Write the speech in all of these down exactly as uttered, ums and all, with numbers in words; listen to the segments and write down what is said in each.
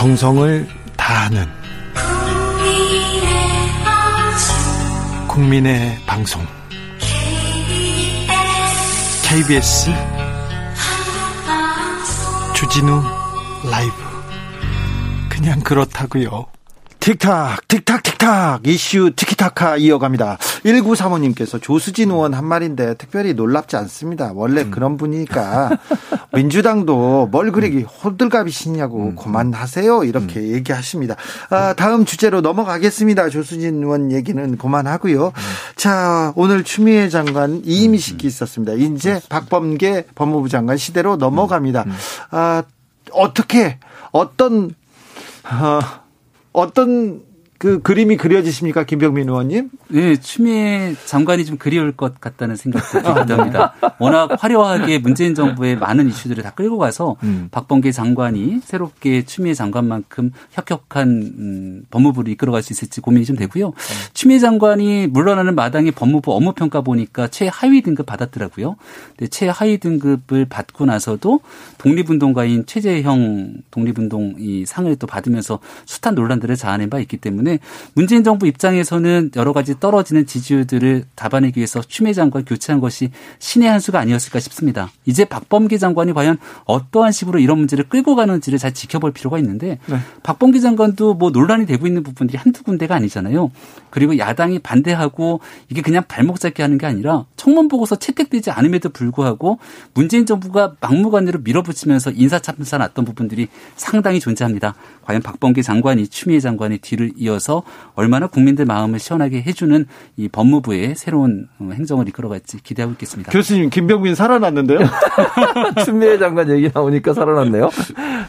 정성을 다하는 국민의 방송 케이비에스 주진우 라이브. 그냥 그렇다고요. 틱탁 틱탁 틱탁 이슈 티키타카 이어갑니다. 일구삼오님께서 조수진 의원 한 말인데 특별히 놀랍지 않습니다. 원래 음. 그런 분이니까 민주당도 뭘 그리기 음. 호들갑이시냐고 음. 그만하세요 이렇게 음. 얘기하십니다. 아, 다음 주제로 넘어가겠습니다. 조수진 의원 얘기는 그만하고요. 음. 자, 오늘 추미애 장관 이임식이 음. 있었습니다. 이제 박범계 법무부 장관 시대로 넘어갑니다. 음. 음. 아, 어떻게 어떤 어, 어떤 그 그림이 그려지십니까, 김병민 의원님? 네, 추미애 장관이 좀 그리울 것 같다는 생각도 듭니다. 워낙 화려하게 문재인 정부의 많은 이슈들을 다 끌고 가서 음. 박범계 장관이 새롭게 추미애 장관만큼 혁혁한 음, 법무부를 이끌어갈 수 있을지 고민이 좀 되고요. 음. 추미애 장관이 물러나는 마당에 법무부 업무평가 보니까 최하위 등급 받았더라고요. 근데 최하위 등급을 받고 나서도 독립운동가인 최재형 독립운동 이 상을 또 받으면서 숱한 논란들을 자아낸 바 있기 때문에 문재인 정부 입장에서는 여러 가지 떨어지는 지지율들을 잡아내기 위해서 추미애 장관 교체한 것이 신의 한 수가 아니었을까 싶습니다. 이제 박범계 장관이 과연 어떠한 식으로 이런 문제를 끌고 가는지를 잘 지켜볼 필요가 있는데 네. 박범계 장관도 뭐 논란이 되고 있는 부분들이 한두 군데가 아니잖아요. 그리고 야당이 반대하고 이게 그냥 발목 잡게 하는 게 아니라 청문보고서 채택되지 않음에도 불구하고 문재인 정부가 막무가내로 밀어붙이면서 인사참사 났던 부분들이 상당히 존재합니다. 과연 박범계 장관이 추미애 장관의 뒤를 이어 서 얼마나 국민들 마음을 시원하게 해주는 이 법무부의 새로운 행정을 이끌어갈지 기대하고 있겠습니다. 교수님, 김병민 살아났는데요? 추미애 장관 얘기 나오니까 살아났네요.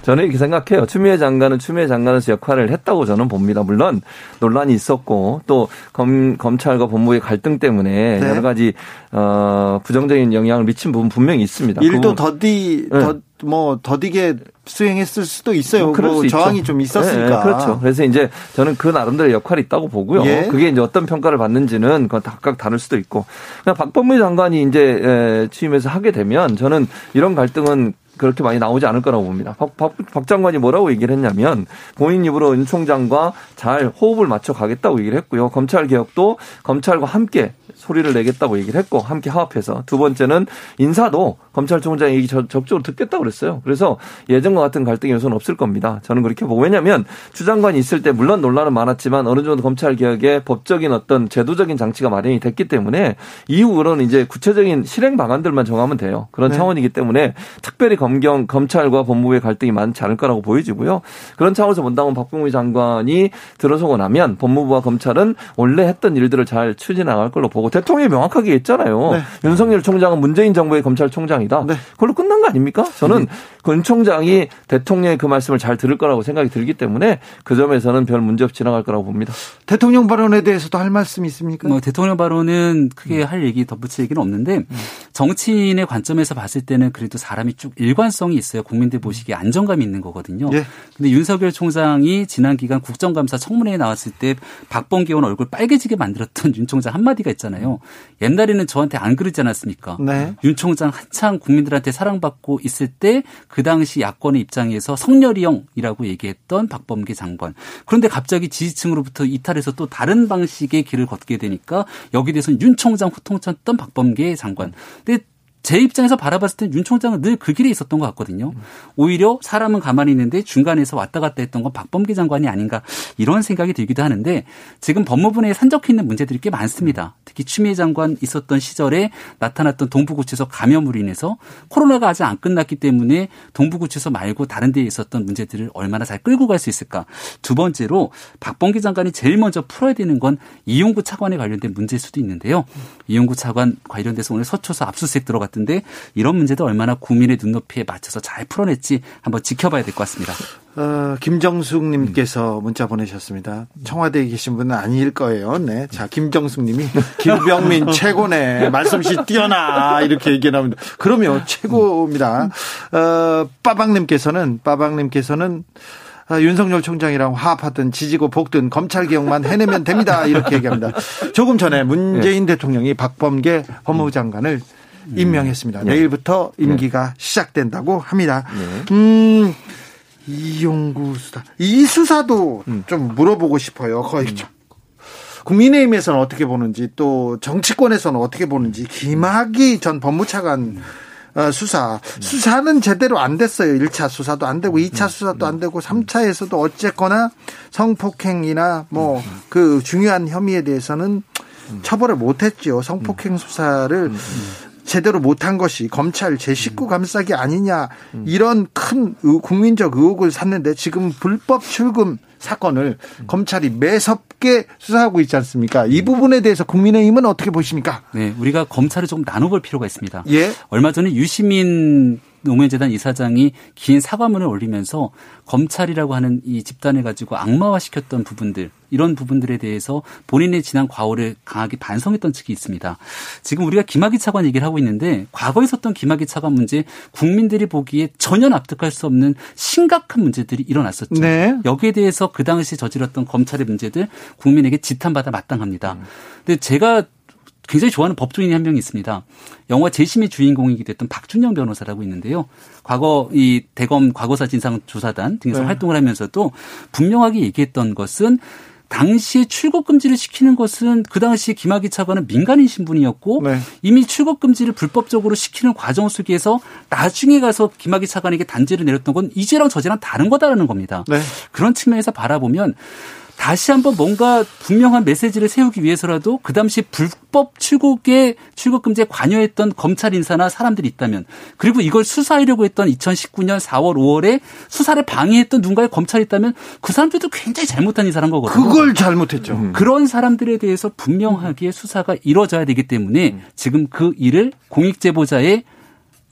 저는 이렇게 생각해요. 추미애 장관은 추미애 장관에서 역할을 했다고 저는 봅니다. 물론 논란이 있었고 또 검, 검찰과 법무부의 갈등 때문에 네. 여러 가지 어, 부정적인 영향을 미친 부분 분명히 있습니다. 일도 더디 네. 더, 뭐 더디게 수행했을 수도 있어요. 그럴 뭐 수 저항이 있죠. 좀 있었으니까. 네, 그렇죠. 그래서 이제 저는 그 나름대로 역할이 있다고 보고요. 예. 그게 이제 어떤 평가를 받는지는 그건 각각 다를 수도 있고. 그냥 박범계 장관이 이제 취임해서 하게 되면 저는 이런 갈등은 그렇게 많이 나오지 않을 거라고 봅니다. 박, 박, 박 장관이 뭐라고 얘기를 했냐면 본인 입으로 윤 총장과 잘 호흡을 맞춰 가겠다고 얘기를 했고요. 검찰 개혁도 검찰과 함께 소리를 내겠다고 얘기를 했고 함께 화합해서. 두 번째는 인사도 검찰총장 얘기 적극적으로 듣겠다고 그랬어요. 그래서 예전과 같은 갈등 요소는 없을 겁니다. 저는 그렇게 보고. 왜냐하면 추 장관이 있을 때 물론 논란은 많았지만 어느 정도 검찰 개혁에 법적인 어떤 제도적인 장치가 마련이 됐기 때문에 이후로는 이제 구체적인 실행 방안들만 정하면 돼요. 그런 네. 차원이기 때문에 특별히 검경 검찰과 법무부의 갈등이 많지 않을 거라고 보여지고요. 그런 차원에서 본다면 박병계 장관이 들어서고 나면 법무부와 검찰은 원래 했던 일들을 잘 추진해나갈 걸로 보고. 대통령이 명확하게 했잖아요. 네. 윤석열 총장은 문재인 정부의 검찰총장이다. 네. 그걸로 끝난 거 아닙니까? 저는 윤 총장이 대통령의 그 말씀을 잘 들을 거라고 생각이 들기 때문에 그 점에서는 별 문제 없이 지나갈 거라고 봅니다. 대통령 발언에 대해서도 할 말씀이 있습니까? 뭐 대통령 발언은 크게 할 얘기, 덧붙일 얘기는 없는데 음. 정치인의 관점에서 봤을 때는 그래도 사람이 쭉 일관성이 있어요. 국민들 보시기에 안정감이 있는 거거든요. 그런데 예. 윤석열 총장이 지난 기간 국정감사 청문회에 나왔을 때 박범계 의원 얼굴 빨개지게 만들었던 윤 총장 한마디가 있잖아요. 옛날에는 저한테 안 그러지 않았습니까? 네. 윤 총장 한창 국민들한테 사랑받고 있을 때 그 당시 야권의 입장에서 성렬이 형이라고 얘기했던 박범계 장관. 그런데 갑자기 지지층으로부터 이탈해서 또 다른 방식의 길을 걷게 되니까 여기 대해서는 윤 총장 호통쳤던 박범계 장관. 근데 제 입장에서 바라봤을 때 윤 총장은 늘 그 길에 있었던 것 같거든요. 오히려 사람은 가만히 있는데 중간에서 왔다 갔다 했던 건 박범계 장관이 아닌가 이런 생각이 들기도 하는데 지금 법무부 내에 산적해 있는 문제들이 꽤 많습니다. 특히 추미애 장관 있었던 시절에 나타났던 동부구치소 감염으로 인해서 코로나가 아직 안 끝났기 때문에 동부구치소 말고 다른 데에 있었던 문제들을 얼마나 잘 끌고 갈 수 있을까. 두 번째로 박범계 장관이 제일 먼저 풀어야 되는 건 이용구 차관에 관련된 문제일 수도 있는데요. 이용구 차관 관련돼서 오늘 서초서 압수수색 들어갔 같은데 이런 문제도 얼마나 국민의 눈높이에 맞춰서 잘 풀어냈지 한번 지켜봐야 될 것 같습니다. 어, 김정숙님께서 음. 문자 보내셨습니다. 청와대에 계신 분은 아닐 거예요. 네, 자 김정숙님이 김병민 최고네. 말씀씨 뛰어나 이렇게 얘기 나옵니다. 그럼요, 최고입니다. 어, 빠방님께서는 빠방님께서는 윤석열 총장이랑 화합하든 지지고 볶든 검찰개혁만 해내면 됩니다. 이렇게 얘기합니다. 조금 전에 문재인 네. 대통령이 박범계 법무부 장관을 임명했습니다. 네. 내일부터 임기가 네. 시작된다고 합니다. 네. 음, 이용구 수사. 이 수사도 음. 좀 물어보고 싶어요. 거의 음. 국민의힘에서는 어떻게 보는지, 또 정치권에서는 어떻게 보는지. 김학의 전 법무차관 어, 수사. 음. 수사는 제대로 안 됐어요. 일 차 수사도 안 되고, 이 차 음. 수사도 안 되고, 삼 차에서도 어쨌거나 성폭행이나 뭐 그 음. 중요한 혐의에 대해서는 음. 처벌을 못했죠. 성폭행 음. 수사를 음. 제대로 못한 것이 검찰 제 식구 감싸기 아니냐, 이런 큰 국민적 의혹을 샀는데, 지금 불법 출금 사건을 검찰이 매섭게 수사하고 있지 않습니까? 이 부분에 대해서 국민의힘은 어떻게 보십니까? 네, 우리가 검찰을 조금 나눠볼 필요가 있습니다. 예. 얼마 전에 유시민 노무현재단 이사장이 긴 사과문을 올리면서 검찰이라고 하는 이 집단을 가지고 악마화시켰던 부분들, 이런 부분들에 대해서 본인의 지난 과오를 강하게 반성했던 측이 있습니다. 지금 우리가 김학의 차관 얘기를 하고 있는데, 과거에 있었던 김학의 차관 문제, 국민들이 보기에 전혀 납득할 수 없는 심각한 문제들이 일어났었죠. 네. 여기에 대해서 그 당시 저질렀던 검찰의 문제들, 국민에게 지탄받아 마땅합니다. 음. 근데 제가 굉장히 좋아하는 법조인이 한 명이 있습니다. 영화 재심의 주인공이기도 했던 박준영 변호사라고 있는데요. 과거 이 대검 과거사 진상조사단 등에서 네. 활동을 하면서도 분명하게 얘기했던 것은, 당시 출국 금지를 시키는 것은 그 당시 김학의 차관은 민간인 신분이었고 네. 이미 출국 금지를 불법적으로 시키는 과정 속에서 나중에 가서 김학의 차관에게 단죄를 내렸던 건 이제랑 저제랑 다른 거다라는 겁니다. 네. 그런 측면에서 바라보면 다시 한번 뭔가 분명한 메시지를 세우기 위해서라도 그 당시 불법 출국에 출국 금지에 관여했던 검찰 인사나 사람들이 있다면, 그리고 이걸 수사하려고 했던 이천십구 년 사월 오월에 수사를 방해했던 누군가의 검찰이 있다면, 그 사람들도 굉장히 잘못한 인사란 거거든요. 그걸 잘못했죠. 음. 그런 사람들에 대해서 분명하게 수사가 이루어져야 되기 때문에 음. 지금 그 일을 공익제보자의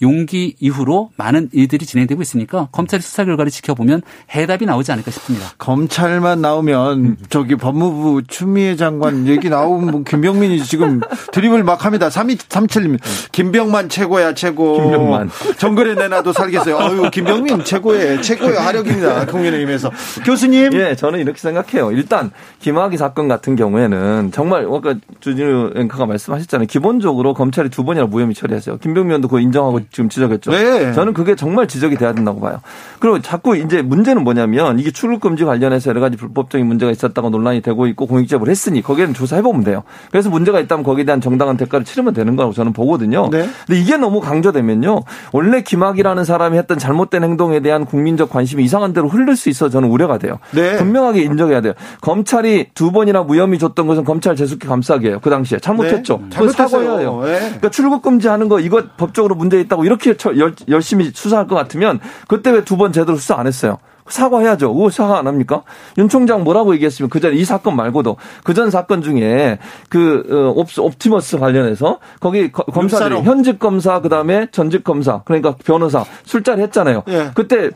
용기 이후로 많은 일들이 진행되고 있으니까 검찰의 수사 결과를 지켜보면 해답이 나오지 않을까 싶습니다. 검찰만 나오면 저기 법무부 추미애 장관 얘기 나오면 김병민이 지금 드립을 막 합니다. 삼이삼칠님 김병만 최고야 최고. 김병만. 정글에 내놔도 살겠어요. 어유 김병민 최고의 최고의 화력입니다. 국민의힘에서. 교수님. 예, 저는 이렇게 생각해요. 일단 김학의 사건 같은 경우에는 정말 아까 주진우 앵커가 말씀하셨잖아요. 기본적으로 검찰이 두 번이나 무혐의 처리했어요. 김병민도 그거 인정하고 지금 지적했죠. 네. 저는 그게 정말 지적이 돼야 된다고 봐요. 그리고 자꾸 이제 문제는 뭐냐면, 이게 출국금지 관련해서 여러 가지 불법적인 문제가 있었다고 논란이 되고 있고, 공익제보를 했으니 거기에는 조사해보면 돼요. 그래서 문제가 있다면 거기에 대한 정당한 대가를 치르면 되는 거라고 저는 보거든요. 네. 근데 이게 너무 강조되면요, 원래 김학이라는 사람이 했던 잘못된 행동에 대한 국민적 관심이 이상한 대로 흐를 수 있어 저는 우려가 돼요. 네. 분명하게 인정해야 돼요. 검찰이 두 번이나 무혐의 줬던 것은 검찰 재수께 감싸기예요. 그 당시에 잘못했죠. 네. 잘못했어요. 네. 그러니까 출국금지하는 거 이거 법적으로 문제 있다고 이렇게 열심히 수사할 것 같으면 그때 왜 두 번 제대로 수사 안 했어요? 사과해야죠. 왜 사과 안 합니까? 윤 총장 뭐라고 얘기했으면, 그전 이 사건 말고도 그전 사건 중에 그 옵티머스 관련해서 거기 검사들 현직 검사 그다음에 전직 검사 그러니까 변호사 술자리 했잖아요. 예. 그때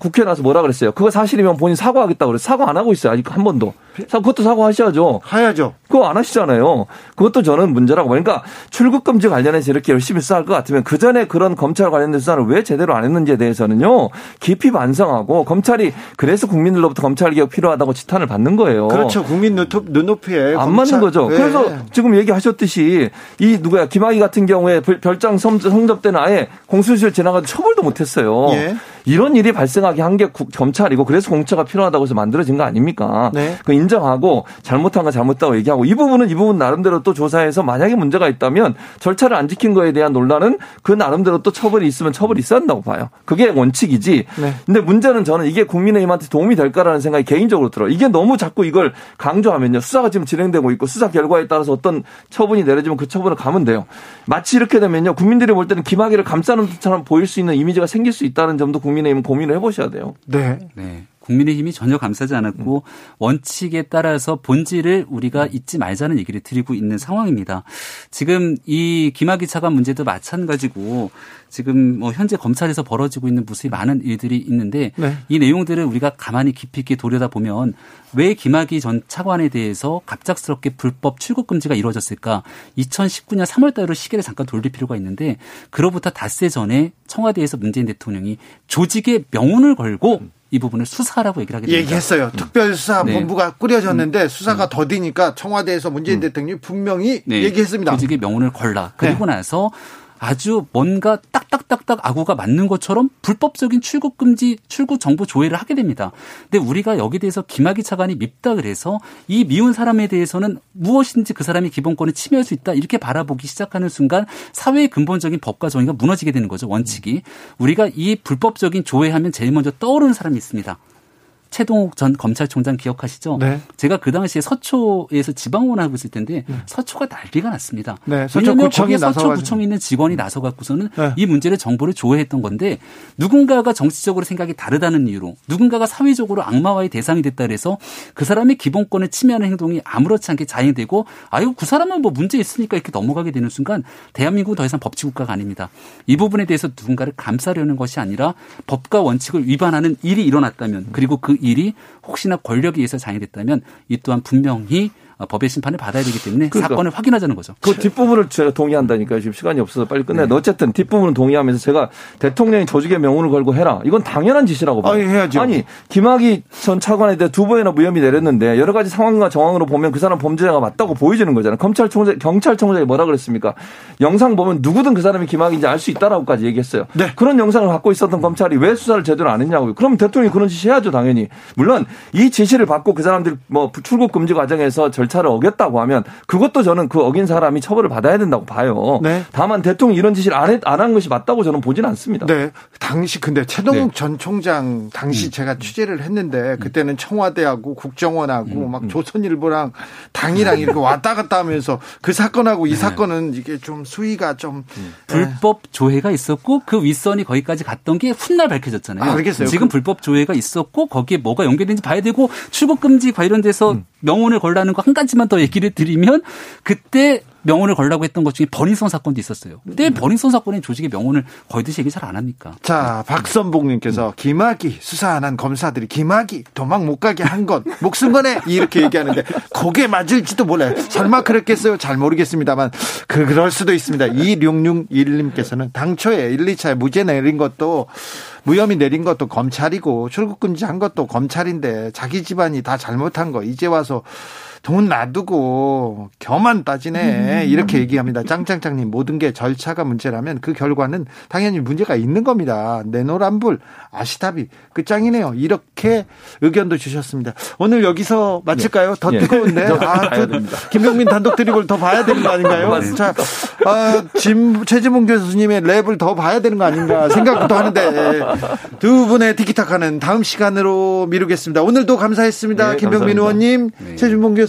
국회 나서 뭐라 그랬어요? 그거 사실이면 본인 사과하겠다고 그랬어요. 사과 안 하고 있어요. 아직 한 번도. 그것도 사과하셔야죠. 해야죠. 그거 안 하시잖아요. 그것도 저는 문제라고. 그러니까 출국금지 관련해서 이렇게 열심히 수사할 것 같으면 그전에 그런 검찰 관련된 수사를 왜 제대로 안 했는지에 대해서는요, 깊이 반성하고, 검찰이 그래서 국민들로부터 검찰개혁 필요하다고 지탄을 받는 거예요. 그렇죠. 국민 눈높이에. 안 검찰. 맞는 거죠. 네. 그래서 지금 얘기하셨듯이 이 누구야 김학의 같은 경우에 별장 성접 때는 아예 공수처를 지나가도 처벌도 못했어요. 예. 이런 일이 발생하게 한 게 검찰이고, 그래서 공처가 필요하다고 해서 만들어진 거 아닙니까? 네. 그 인정하고 잘못한 거 잘못했다고 얘기하고, 이 부분은 이 부분 나름대로 또 조사해서 만약에 문제가 있다면 절차를 안 지킨 거에 대한 논란은 그 나름대로 또 처벌이 있으면 처벌이 있어야 한다고 봐요. 그게 원칙이지. 네. 근데 문제는 저는 이게 국민의힘한테 도움이 될까라는 생각이 개인적으로 들어요. 이게 너무 자꾸 이걸 강조하면요, 수사가 지금 진행되고 있고 수사 결과에 따라서 어떤 처분이 내려지면 그 처분을 가면 돼요. 마치 이렇게 되면요, 국민들이 볼 때는 김학의를 감싸는 듯처럼 보일 수 있는 이미지가 생길 수 있다는 점도 국민의힘 고민을 해보셔야 돼요. 네. 네. 국민의힘이 전혀 감싸지 않았고 원칙에 따라서 본질을 우리가 잊지 말자는 얘기를 드리고 있는 상황입니다. 지금 이 김학의 차관 문제도 마찬가지고, 지금 뭐 현재 검찰에서 벌어지고 있는 무수히 많은 일들이 있는데 네. 이 내용들을 우리가 가만히 깊이 있게 들여다보면, 왜 김학의 전 차관에 대해서 갑작스럽게 불법 출국 금지가 이루어졌을까? 이천십구 년 삼월 달로 시계를 잠깐 돌릴 필요가 있는데, 그로부터 닷새 전에 청와대에서 문재인 대통령이 조직의 명운을 걸고 이 부분을 수사하라고 얘기를 하게 됩니다. 얘기했어요. 음. 특별수사본부가 네. 꾸려졌는데 음. 수사가 음. 더디니까 청와대에서 문재인 음. 대통령이 분명히 네. 얘기했습니다. 조직의 명운을 걸라. 그리고 네. 나서 아주 뭔가 딱 딱딱딱딱 아구가 맞는 것처럼 불법적인 출국금지, 출국정보 조회를 하게 됩니다. 근데 우리가 여기에 대해서 김학의 차관이 밉다 그래서 이 미운 사람에 대해서는 무엇인지 그 사람이 기본권을 침해할 수 있다 이렇게 바라보기 시작하는 순간 사회의 근본적인 법과 정의가 무너지게 되는 거죠. 원칙이. 우리가 이 불법적인 조회하면 제일 먼저 떠오르는 사람이 있습니다. 최동욱 전 검찰총장 기억하시죠? 네. 제가 그 당시에 서초에서 지방원을 하고 있을 텐데 네. 서초가 난리가 났습니다. 네. 왜냐하면 거기에 서초구청에 있는 직원이 나서 갖고서는 네. 이 문제를 정보를 조회했던 건데 누군가가 정치적으로 생각이 다르다는 이유로 누군가가 사회적으로 악마와의 대상이 됐다 그래서 그 사람의 기본권을 침해하는 행동이 아무렇지 않게 자행되고 아이고 그 사람은 뭐 문제 있으니까 이렇게 넘어가게 되는 순간 대한민국은 더 이상 법치국가가 아닙니다. 이 부분에 대해서 누군가를 감싸려는 것이 아니라 법과 원칙을 위반하는 일이 일어났다면 그리고 그 일이 혹시나 권력에 의해서 장애됐다면 이 또한 분명히 법의 심판을 받아야 되기 때문에 그러니까. 사건을 확인하자는 거죠. 그 뒷부분을 제가 동의한다니까요. 지금 시간이 없어서 빨리 끝내야 네. 어쨌든 뒷부분은 동의하면서 제가 대통령이 조직의 명운을 걸고 해라. 이건 당연한 지시라고 봐요. 아니, 해야죠. 아니, 김학의 전 차관에 대해 두 번이나 무혐의 내렸는데 여러 가지 상황과 정황으로 보면 그 사람 범죄자가 맞다고 보여지는 거잖아요. 검찰총장, 경찰총장이 뭐라 그랬습니까? 영상 보면 누구든 그 사람이 김학의인지 알 수 있다라고까지 얘기했어요. 네. 그런 영상을 갖고 있었던 검찰이 왜 수사를 제대로 안 했냐고요. 그럼 대통령이 그런 지시 해야죠, 당연히. 물론 이 지시를 받고 그 사람들 뭐 출국 금지 과정에서 절 차를 어겼다고 하면 그것도 저는 그 어긴 사람이 처벌을 받아야 된다고 봐요. 네. 다만 대통령이 이런 짓을 안 한 것이 맞다고 저는 보진 않습니다. 네. 당시 근데 최동욱 네. 전 총장 당시 음. 제가 취재를 했는데 그때는 청와대하고 국정원하고 음. 막 조선일보랑 당이랑 이렇게 왔다 갔다 하면서 그 사건하고 이 네. 사건은 이게 좀 수위가 좀 음. 불법 조회가 있었고 그 윗선이 거기까지 갔던 게 훗날 밝혀졌잖아요. 아, 알겠어요. 지금 불법 조회가 있었고 거기에 뭐가 연결되는지 봐야 되고 출국금지 관련돼서 음. 명운을 걸라는 거 한 가지만 더 얘기를 드리면 그때 명운을 걸라고 했던 것 중에 버닝썬 사건도 있었어요. 근데 버닝썬 사건은 조직의 명운을 걸듯이 얘기 잘 안 합니까? 자, 박선봉님께서 음. 김학의 수사한 검사들이 김학의 도망 못 가게 한 건 목숨 거네 이렇게 얘기하는데 그게 맞을지도 몰라요. 설마 그랬겠어요? 잘 모르겠습니다만 그, 그럴 수도 있습니다. 이육육일 님께서는 당초에 일, 이차에 무죄 내린 것도 무혐의 내린 것도 검찰이고 출국금지 한 것도 검찰인데 자기 집안이 다 잘못한 거 이제 와서 돈 놔두고 겨만 따지네 이렇게 얘기합니다. 짱짱짱님 모든 게 절차가 문제라면 그 결과는 당연히 문제가 있는 겁니다. 내노란불 아시다비 끝장이네요. 이렇게 의견도 주셨습니다. 오늘 여기서 마칠까요? 더 예. 뜨거운데 아, 김병민 단독 드리블 더 봐야 되는 거 아닌가요? 자, 아, 진, 최지문 교수님의 랩을 더 봐야 되는 거 아닌가 생각부터 하는데 두 분의 티키타카는 다음 시간으로 미루겠습니다. 오늘도 감사했습니다. 네, 김병민 감사합니다. 의원님 네. 최준봉 교수님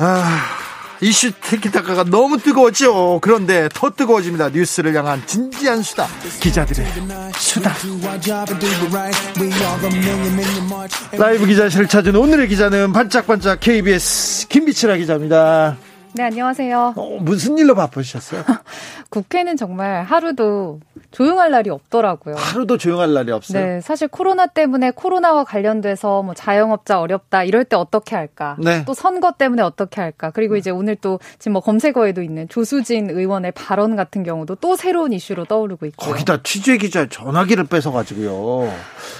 아, 이슈 티키타카가 너무 뜨거웠죠. 그런데 더 뜨거워집니다. 뉴스를 향한 진지한 수다, 기자들의 수다. 라이브 기자실을 찾은 오늘의 기자는 반짝반짝 케이비에스 김비치라 기자입니다. 네, 안녕하세요. 어, 무슨 일로 바쁘셨어요? 국회는 정말 하루도 조용할 날이 없더라고요. 하루도 조용할 날이 없어요? 네, 사실 코로나 때문에 코로나와 관련돼서 뭐 자영업자 어렵다 이럴 때 어떻게 할까? 네. 또 선거 때문에 어떻게 할까? 그리고 네. 이제 오늘 또 지금 뭐 검색어에도 있는 조수진 의원의 발언 같은 경우도 또 새로운 이슈로 떠오르고 있고요. 거기다 취재 기자 전화기를 뺏어가지고요.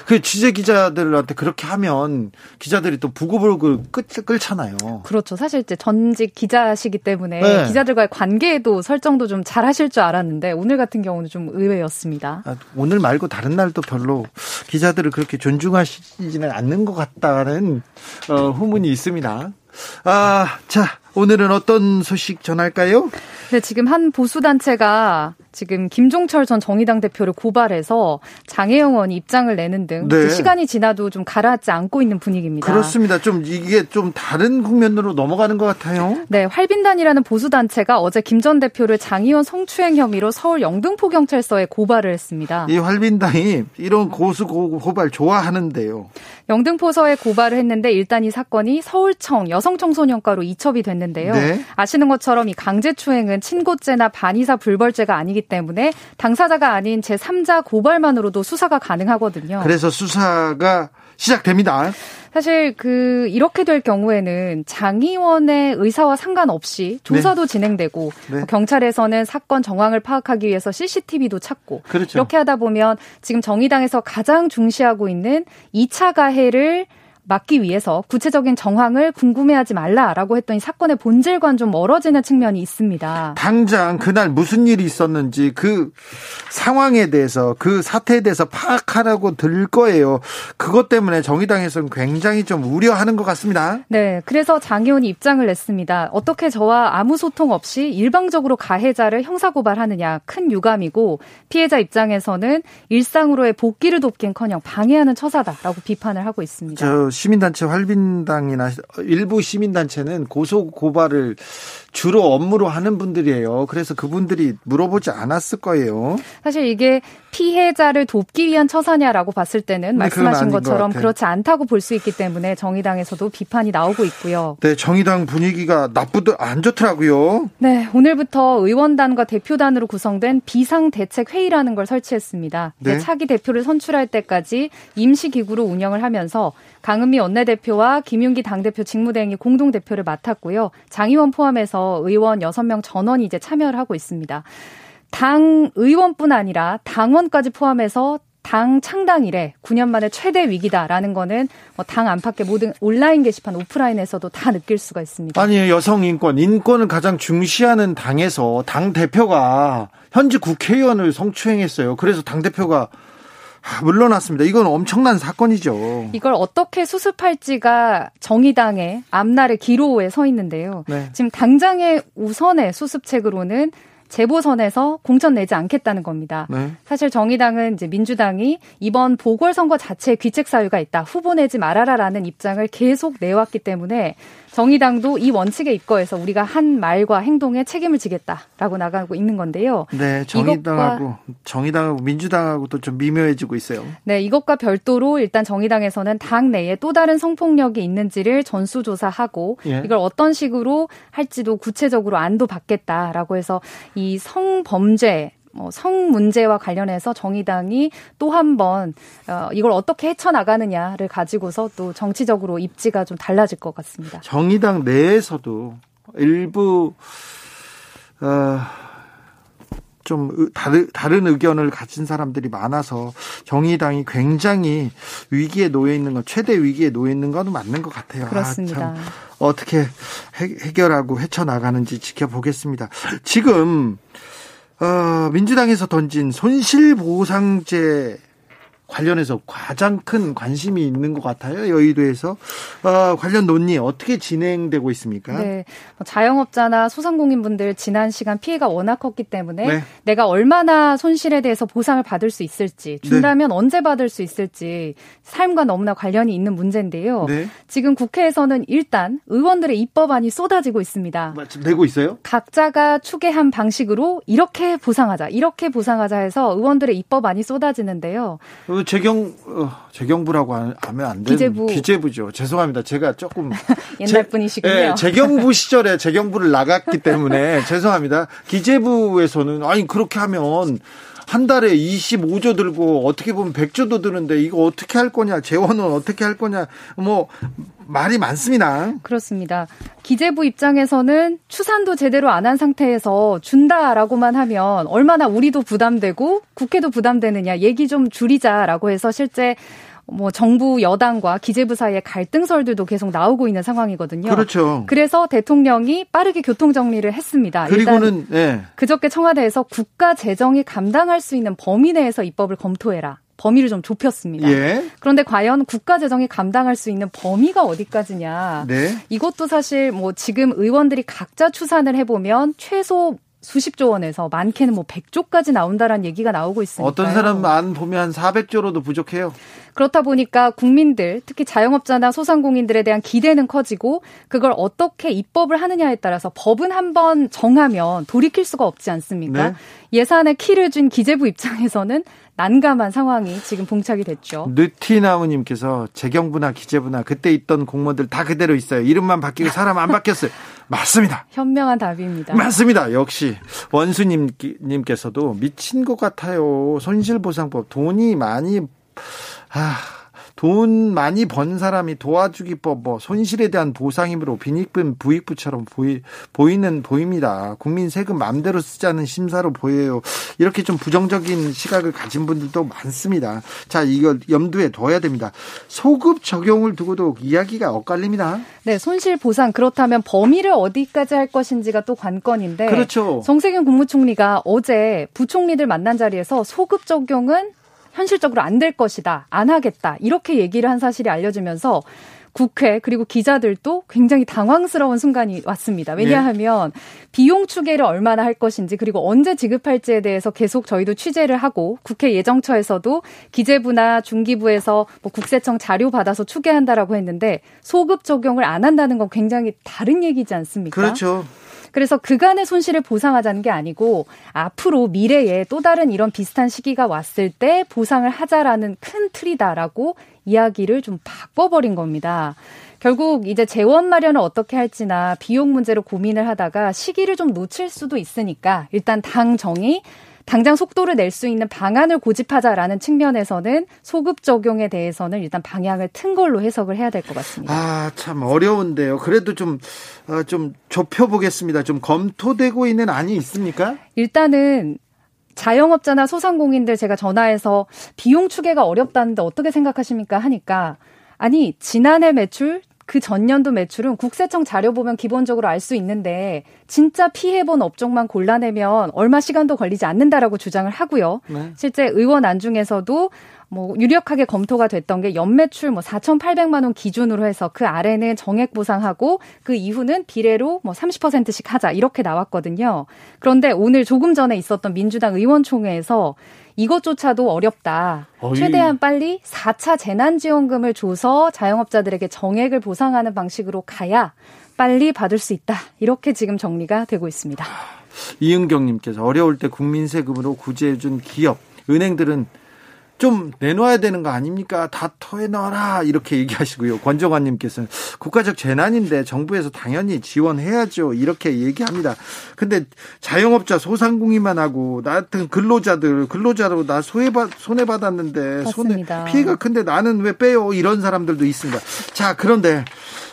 그 취재 기자들한테 그렇게 하면 기자들이 또 부글부글 끓잖아요. 그렇죠. 사실 이제 전직 기자 시기 때문에 네. 기자들과의 관계에도 설정도 좀 잘하실 줄 알았는데 오늘 같은 경우는 좀 의외였습니다. 아, 오늘 말고 다른 날도 별로 기자들을 그렇게 존중하시지는 않는 것 같다는 어, 후문이 있습니다. 아, 자, 오늘은 어떤 소식 전할까요? 네, 지금 한 보수단체가 지금 김종철 전 정의당 대표를 고발해서 장혜영 의원이 입장을 내는 등 네. 시간이 지나도 좀 가라앉지 않고 있는 분위기입니다. 그렇습니다. 좀 이게 좀 다른 국면으로 넘어가는 것 같아요. 네, 활빈단이라는 보수단체가 어제 김 전 대표를 장의원 성추행 혐의로 서울 영등포경찰서에 고발을 했습니다. 이 활빈단이 이런 고수 고발 좋아하는데요. 영등포서에 고발을 했는데 일단 이 사건이 서울청 여성청소년과로 이첩이 됐는데요. 네. 아시는 것처럼 이 강제추행은 친고죄나 반의사 불벌죄가 아니기 때문에 당사자가 아닌 제삼자 고발만으로도 수사가 가능하거든요. 그래서 수사가 시작됩니다. 사실 그 이렇게 될 경우에는 장의원의 의사와 상관없이 조사도 네. 진행되고 네. 경찰에서는 사건 정황을 파악하기 위해서 씨씨티비도 찾고 그렇죠. 이렇게 하다 보면 지금 정의당에서 가장 중시하고 있는 이 차 가해를 막기 위해서 구체적인 정황을 궁금해하지 말라라고 했던 이 사건의 본질과는 좀 멀어지는 측면이 있습니다. 당장 그날 무슨 일이 있었는지 그 상황에 대해서 그 사태에 대해서 파악하라고 들 거예요. 그것 때문에 정의당에서는 굉장히 좀 우려하는 것 같습니다. 네, 그래서 장의원이 입장을 냈습니다. 어떻게 저와 아무 소통 없이 일방적으로 가해자를 형사고발하느냐 큰 유감이고 피해자 입장에서는 일상으로의 복귀를 돕기엔커녕 방해하는 처사다라고 비판을 하고 있습니다. 저 시민단체 활빈당이나 일부 시민단체는 고소고발을 주로 업무로 하는 분들이에요. 그래서 그분들이 물어보지 않았을 거예요. 사실 이게 피해자를 돕기 위한 처사냐라고 봤을 때는 말씀하신 것처럼 그렇지 않다고 볼 수 있기 때문에 정의당에서도 비판이 나오고 있고요. 네, 정의당 분위기가 나쁘도 안 좋더라고요. 네, 오늘부터 의원단과 대표단으로 구성된 비상대책회의라는 걸 설치했습니다. 네. 차기 대표를 선출할 때까지 임시기구로 운영을 하면서 강은미 원내대표와 김윤기 당대표 직무대행이 공동대표를 맡았고요. 장의원 포함해서 의원 여섯 명 전원이 이제 참여를 하고 있습니다. 당 의원뿐 아니라 당원까지 포함해서 당 창당일에 구 년 만에 최대 위기다라는 거는 당 안팎의 모든 온라인 게시판 오프라인에서도 다 느낄 수가 있습니다. 아니 여성 인권, 인권을 가장 중시하는 당에서 당 대표가 현지 국회의원을 성추행했어요. 그래서 당 대표가 물러났습니다. 이건 엄청난 사건이죠. 이걸 어떻게 수습할지가 정의당의 앞날의 기로에 서 있는데요. 네. 지금 당장의 우선의 수습책으로는 제보선에서 공천 내지 않겠다는 겁니다. 네. 사실 정의당은 이제 민주당이 이번 보궐선거 자체에 귀책 사유가 있다. 후보 내지 말아라라는 입장을 계속 내왔기 때문에 정의당도 이 원칙에 입거해서 우리가 한 말과 행동에 책임을 지겠다라고 나가고 있는 건데요. 네, 정의당하고 정의당하고 민주당하고도 좀 미묘해지고 있어요. 네, 이것과 별도로 일단 정의당에서는 당 내에 또 다른 성폭력이 있는지를 전수조사하고 예. 이걸 어떤 식으로 할지도 구체적으로 안도 받겠다라고 해서 이 성범죄, 성 문제와 관련해서 정의당이 또 한 번 이걸 어떻게 헤쳐나가느냐를 가지고서 또 정치적으로 입지가 좀 달라질 것 같습니다. 정의당 내에서도 일부 어, 좀 다른, 다른 의견을 가진 사람들이 많아서 정의당이 굉장히 위기에 놓여 있는 건 최대 위기에 놓여 있는 건 맞는 것 같아요. 그렇습니다. 아, 참 어떻게 해결하고 헤쳐나가는지 지켜보겠습니다. 지금 어, 민주당에서 던진 손실보상제 관련해서 가장 큰 관심이 있는 것 같아요. 여의도에서 어, 관련 논의 어떻게 진행되고 있습니까? 네, 자영업자나 소상공인분들 지난 시간 피해가 워낙 컸기 때문에 네. 내가 얼마나 손실에 대해서 보상을 받을 수 있을지 준다면 네. 언제 받을 수 있을지 삶과 너무나 관련이 있는 문제인데요. 네. 지금 국회에서는 일단 의원들의 입법안이 쏟아지고 있습니다. 내고 있어요? 각자가 추계한 방식으로 이렇게 보상하자 이렇게 보상하자 해서 의원들의 입법안이 쏟아지는데요. 재경 어, 재경부라고 하면 안 되는 기재부. 기재부죠. 죄송합니다. 제가 조금 옛날 분이시군요. 예, 재경부 시절에 재경부를 나갔기 때문에 죄송합니다. 기재부에서는 아니 그렇게 하면 한 달에 이십오조 들고 어떻게 보면 백조도 드는데 이거 어떻게 할 거냐, 재원은 어떻게 할 거냐, 뭐 말이 많습니다. 그렇습니다. 기재부 입장에서는 추산도 제대로 안 한 상태에서 준다라고만 하면 얼마나 우리도 부담되고 국회도 부담되느냐, 얘기 좀 줄이자라고 해서 실제 뭐 정부 여당과 기재부 사이의 갈등설들도 계속 나오고 있는 상황이거든요. 그렇죠. 그래서 대통령이 빠르게 교통 정리를 했습니다. 그리고는 네. 그저께 청와대에서 국가 재정이 감당할 수 있는 범위 내에서 입법을 검토해라. 범위를 좀 좁혔습니다. 예. 그런데 과연 국가 재정이 감당할 수 있는 범위가 어디까지냐. 네. 이것도 사실 뭐 지금 의원들이 각자 추산을 해보면 최소 수십조 원에서 많게는 뭐 백조까지 나온다라는 얘기가 나오고 있으니까요. 어떤 사람 안 보면 한 사백조로도 부족해요. 그렇다 보니까 국민들, 특히 자영업자나 소상공인들에 대한 기대는 커지고 그걸 어떻게 입법을 하느냐에 따라서 법은 한번 정하면 돌이킬 수가 없지 않습니까? 네. 예산에 키를 준 기재부 입장에서는 난감한 상황이 지금 봉착이 됐죠. 느티나무님께서 재경부나 기재부나 그때 있던 공무원들 다 그대로 있어요. 이름만 바뀌고 사람 안 바뀌었어요. 맞습니다. 현명한 답입니다. 맞습니다. 역시 원수님께서도 미친 것 같아요. 손실보상법 돈이 많이 아, 돈 많이 번 사람이 도와주기법 뭐 손실에 대한 보상임으로 빈익분 부익부처럼 보이, 보이는 보입니다. 국민 세금 마음대로 쓰자는 심사로 보여요. 이렇게 좀 부정적인 시각을 가진 분들도 많습니다. 자, 이걸 염두에 둬야 됩니다. 소급 적용을 두고도 이야기가 엇갈립니다. 네, 손실 보상 그렇다면 범위를 어디까지 할 것인지가 또 관건인데. 그렇죠. 정세균 국무총리가 어제 부총리들 만난 자리에서 소급 적용은 현실적으로 안 될 것이다, 안 하겠다 이렇게 얘기를 한 사실이 알려지면서 국회 그리고 기자들도 굉장히 당황스러운 순간이 왔습니다. 왜냐하면 네. 비용 추계를 얼마나 할 것인지 그리고 언제 지급할지에 대해서 계속 저희도 취재를 하고 국회 예정처에서도 기재부나 중기부에서 뭐 국세청 자료 받아서 추계한다라고 했는데 소급 적용을 안 한다는 건 굉장히 다른 얘기지 않습니까? 그렇죠. 그래서 그간의 손실을 보상하자는 게 아니고 앞으로 미래에 또 다른 이런 비슷한 시기가 왔을 때 보상을 하자라는 큰 틀이다라고 이야기를 좀 바꿔버린 겁니다. 결국 이제 재원 마련을 어떻게 할지나 비용 문제로 고민을 하다가 시기를 좀 놓칠 수도 있으니까 일단 당 정의, 당장 속도를 낼 수 있는 방안을 고집하자라는 측면에서는 소급 적용에 대해서는 일단 방향을 튼 걸로 해석을 해야 될 것 같습니다. 아, 참 어려운데요. 그래도 좀, 어, 좀 좁혀보겠습니다. 좀 검토되고 있는 안이 있습니까? 일단은 자영업자나 소상공인들 제가 전화해서 비용 추계가 어렵다는데 어떻게 생각하십니까? 하니까 아니 지난해 매출 그 전년도 매출은 국세청 자료 보면 기본적으로 알 수 있는데 진짜 피해본 업종만 골라내면 얼마 시간도 걸리지 않는다라고 주장을 하고요. 네. 실제 의원 안 중에서도 뭐 유력하게 검토가 됐던 게 연매출 뭐 사천팔백만 원 기준으로 해서 그 아래는 정액 보상하고 그 이후는 비례로 뭐 삼십 퍼센트씩 하자 이렇게 나왔거든요. 그런데 오늘 조금 전에 있었던 민주당 의원총회에서 이것조차도 어렵다. 어이. 최대한 빨리 사 차 재난지원금을 줘서 자영업자들에게 정액을 보상하는 방식으로 가야 빨리 받을 수 있다. 이렇게 지금 정리가 되고 있습니다. 이은경님께서 어려울 때 국민 세금으로 구제해준 기업, 은행들은 좀 내놓아야 되는 거 아닙니까? 다 토해놔라 이렇게 얘기하시고요. 권정환님께서는 국가적 재난인데 정부에서 당연히 지원해야죠 이렇게 얘기합니다. 근데 자영업자 소상공인만 하고 나 같은 근로자들 근로자로 나 소해받 손해받았는데 손해, 피해가 큰데 나는 왜 빼요 이런 사람들도 있습니다. 자 그런데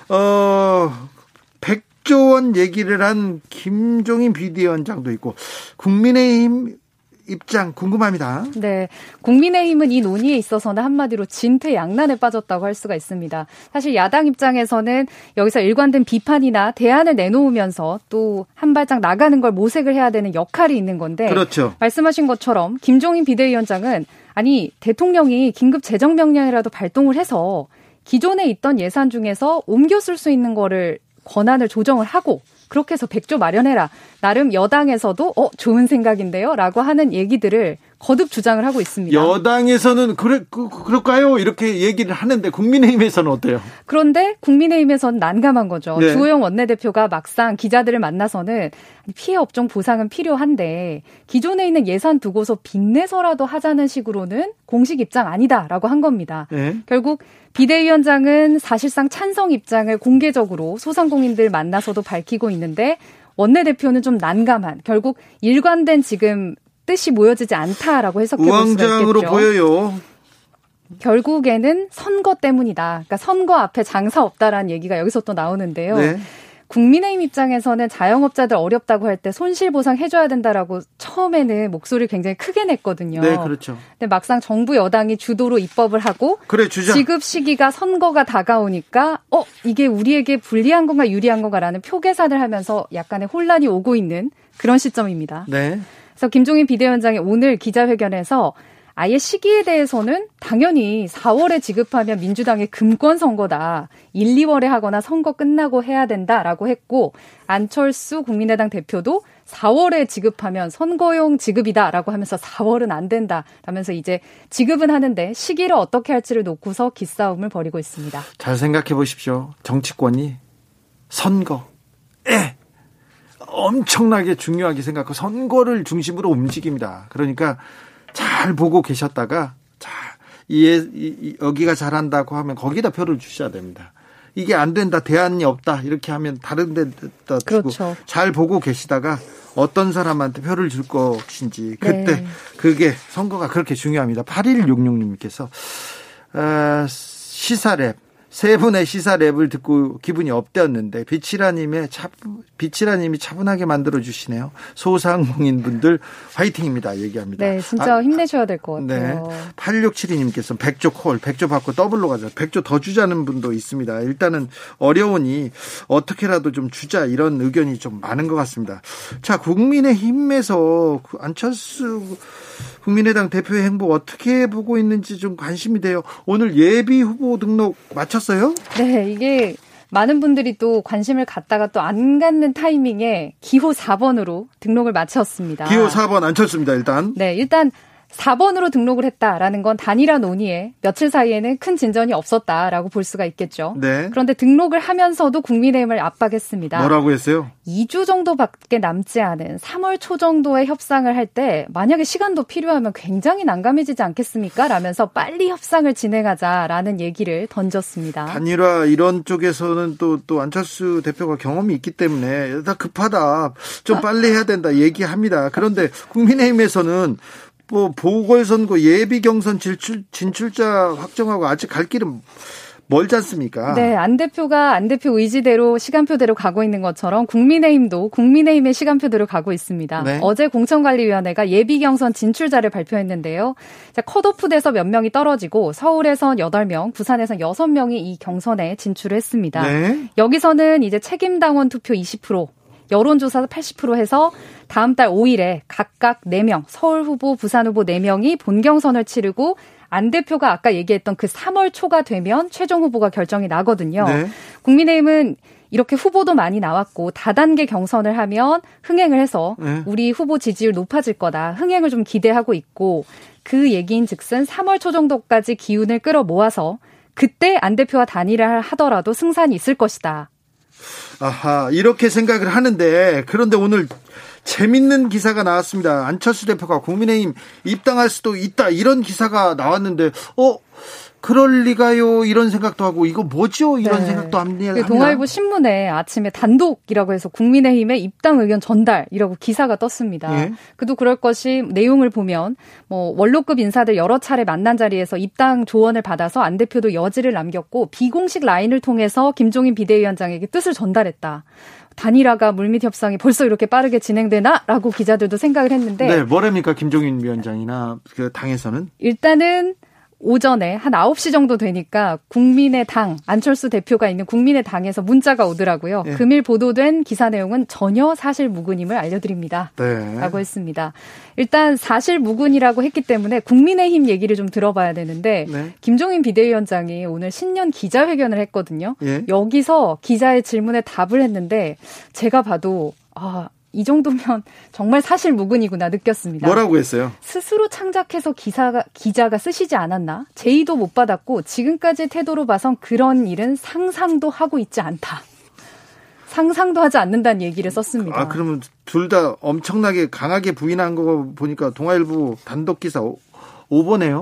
어, 백조 원 얘기를 한 김종인 비대위원장도 있고 국민의힘 입장 궁금합니다. 네, 국민의힘은 이 논의에 있어서는 한마디로 진퇴양난에 빠졌다고 할 수가 있습니다. 사실 야당 입장에서는 여기서 일관된 비판이나 대안을 내놓으면서 또 한 발짝 나가는 걸 모색을 해야 되는 역할이 있는 건데 그렇죠. 말씀하신 것처럼 김종인 비대위원장은 아니 대통령이 긴급 재정명령이라도 발동을 해서 기존에 있던 예산 중에서 옮겨 쓸 수 있는 거를 권한을 조정을 하고 그렇게 해서 백조 마련해라. 나름 여당에서도 어 좋은 생각인데요 라고 하는 얘기들을 거듭 주장을 하고 있습니다. 여당에서는 그래, 그, 그럴까요? 이렇게 얘기를 하는데 국민의힘에서는 어때요? 그런데 국민의힘에서는 난감한 거죠. 네. 주호영 원내대표가 막상 기자들을 만나서는 피해 업종 보상은 필요한데 기존에 있는 예산 두고서 빚내서라도 하자는 식으로는 공식 입장 아니다라고 한 겁니다. 네. 결국 비대위원장은 사실상 찬성 입장을 공개적으로 소상공인들 만나서도 밝히고 있는데 원내대표는 좀 난감한 결국 일관된 지금 뜻이 모여지지 않다라고 해석해 볼 수가 있겠죠. 우왕좌왕으로 보여요. 결국에는 선거 때문이다. 그러니까 선거 앞에 장사 없다라는 얘기가 여기서 또 나오는데요. 네. 국민의힘 입장에서는 자영업자들 어렵다고 할 때 손실보상 해줘야 된다라고 처음에는 목소리를 굉장히 크게 냈거든요. 네, 그렇죠. 근데 막상 정부 여당이 주도로 입법을 하고 그래, 주자. 지급 시기가 선거가 다가오니까 어 이게 우리에게 불리한 건가 유리한 건가라는 표계산을 하면서 약간의 혼란이 오고 있는 그런 시점입니다. 네. 그래서 김종인 비대위원장이 오늘 기자회견에서 아예 시기에 대해서는 당연히 사월에 지급하면 민주당의 금권 선거다. 일, 이월에 하거나 선거 끝나고 해야 된다라고 했고, 안철수 국민의당 대표도 사월에 지급하면 선거용 지급이다라고 하면서 사월은 안 된다라면서 이제 지급은 하는데 시기를 어떻게 할지를 놓고서 기싸움을 벌이고 있습니다. 잘 생각해 보십시오. 정치권이 선거에 엄청나게 중요하게 생각하고 선거를 중심으로 움직입니다. 그러니까 잘 보고 계셨다가 자, 예, 이, 여기가 잘한다고 하면 거기다 표를 주셔야 됩니다. 이게 안 된다, 대안이 없다 이렇게 하면 다른 데다 주고, 그렇죠. 잘 보고 계시다가 어떤 사람한테 표를 줄 것인지 그때 네. 그게 선거가 그렇게 중요합니다. 팔일육육님께서 어, 시사랩 세 분의 시사랩을 듣고 기분이 업되었는데 비치라님의 차, 비치라님이 차분하게 만들어주시네요. 소상공인분들 화이팅입니다. 얘기합니다. 네. 진짜 아, 힘내셔야 될 것 같아요. 네. 팔육칠이님께서 백조 콜, 백조 받고 더블로 가자. 백조 더 주자는 분도 있습니다. 일단은 어려우니 어떻게라도 좀 주자 이런 의견이 좀 많은 것 같습니다. 자, 국민의힘에서 안철수 국민의당 대표의 행보 어떻게 보고 있는지 좀 관심이 돼요. 오늘 예비 후보 등록 마쳤어요? 네, 이게 많은 분들이 또 관심을 갖다가 또 안 갖는 타이밍에 기호 사 번으로 등록을 마쳤습니다. 기호 사 번 안철수입니다, 일단. 네, 일단 사 번으로 등록을 했다라는 건 단일화 논의에 며칠 사이에는 큰 진전이 없었다라고 볼 수가 있겠죠. 네. 그런데 등록을 하면서도 국민의힘을 압박했습니다. 뭐라고 했어요? 이 주 정도밖에 남지 않은 삼월 초 정도에 협상을 할 때 만약에 시간도 필요하면 굉장히 난감해지지 않겠습니까? 라면서 빨리 협상을 진행하자라는 얘기를 던졌습니다. 단일화 이런 쪽에서는 또, 또 안철수 대표가 경험이 있기 때문에 다 급하다. 좀 빨리 해야 된다 얘기합니다. 그런데 국민의힘에서는 뭐 보궐선거 예비 경선 진출, 진출자 확정하고 아직 갈 길은 멀지 않습니까? 네, 안 대표가 안 대표 의지대로 시간표대로 가고 있는 것처럼 국민의힘도 국민의힘의 시간표대로 가고 있습니다. 네. 어제 공천관리위원회가 예비 경선 진출자를 발표했는데요. 자, 컷오프돼서 몇 명이 떨어지고 서울에선 여덟 명, 부산에선 여섯 명이 이 경선에 진출을 했습니다. 네. 여기서는 이제 책임당원 투표 이십 퍼센트, 여론조사 팔십 퍼센트 해서 다음 달 오 일에 각각 네 명, 서울 후보, 부산 후보 네 명이 본경선을 치르고 안 대표가 아까 얘기했던 그 삼월 초가 되면 최종 후보가 결정이 나거든요. 네. 국민의힘은 이렇게 후보도 많이 나왔고 다단계 경선을 하면 흥행을 해서 네. 우리 후보 지지율 높아질 거다. 흥행을 좀 기대하고 있고 그 얘기인 즉슨 삼월 초 정도까지 기운을 끌어 모아서 그때 안 대표와 단일화를 하더라도 승산이 있을 것이다. 아하, 이렇게 생각을 하는데 그런데 오늘 재밌는 기사가 나왔습니다. 안철수 대표가 국민의힘 입당할 수도 있다 이런 기사가 나왔는데 어? 그럴 리가요 이런 생각도 하고 이거 뭐죠 이런 네. 생각도 합니다. 동아일보 신문에 아침에 단독이라고 해서 국민의힘의 입당 의견 전달이라고 기사가 떴습니다. 예. 그도 그럴 것이 내용을 보면 뭐 원로급 인사들 여러 차례 만난 자리에서 입당 조언을 받아서 안 대표도 여지를 남겼고 비공식 라인을 통해서 김종인 비대위원장에게 뜻을 전달했다. 단일화가 물밑 협상이 벌써 이렇게 빠르게 진행되나라고 기자들도 생각을 했는데 네, 뭐랍니까 김종인 위원장이나 그 당에서는 일단은 오전에 한 아홉 시 정도 되니까 국민의당, 안철수 대표가 있는 국민의당에서 문자가 오더라고요. 네. 금일 보도된 기사 내용은 전혀 사실무근임을 알려드립니다. 네. 라고 했습니다. 일단 사실무근이라고 했기 때문에 국민의힘 얘기를 좀 들어봐야 되는데 네. 김종인 비대위원장이 오늘 신년 기자회견을 했거든요. 네. 여기서 기자의 질문에 답을 했는데 제가 봐도 아, 이 정도면 정말 사실무근이구나 느꼈습니다. 뭐라고 했어요? 스스로 창작해서 기사가, 기자가 쓰시지 않았나? 제의도 못 받았고 지금까지 태도로 봐선 그런 일은 상상도 하고 있지 않다. 상상도 하지 않는다는 얘기를 썼습니다. 아, 그러면 둘 다 엄청나게 강하게 부인한 거 보니까 동아일보 단독 기사 오 번에요?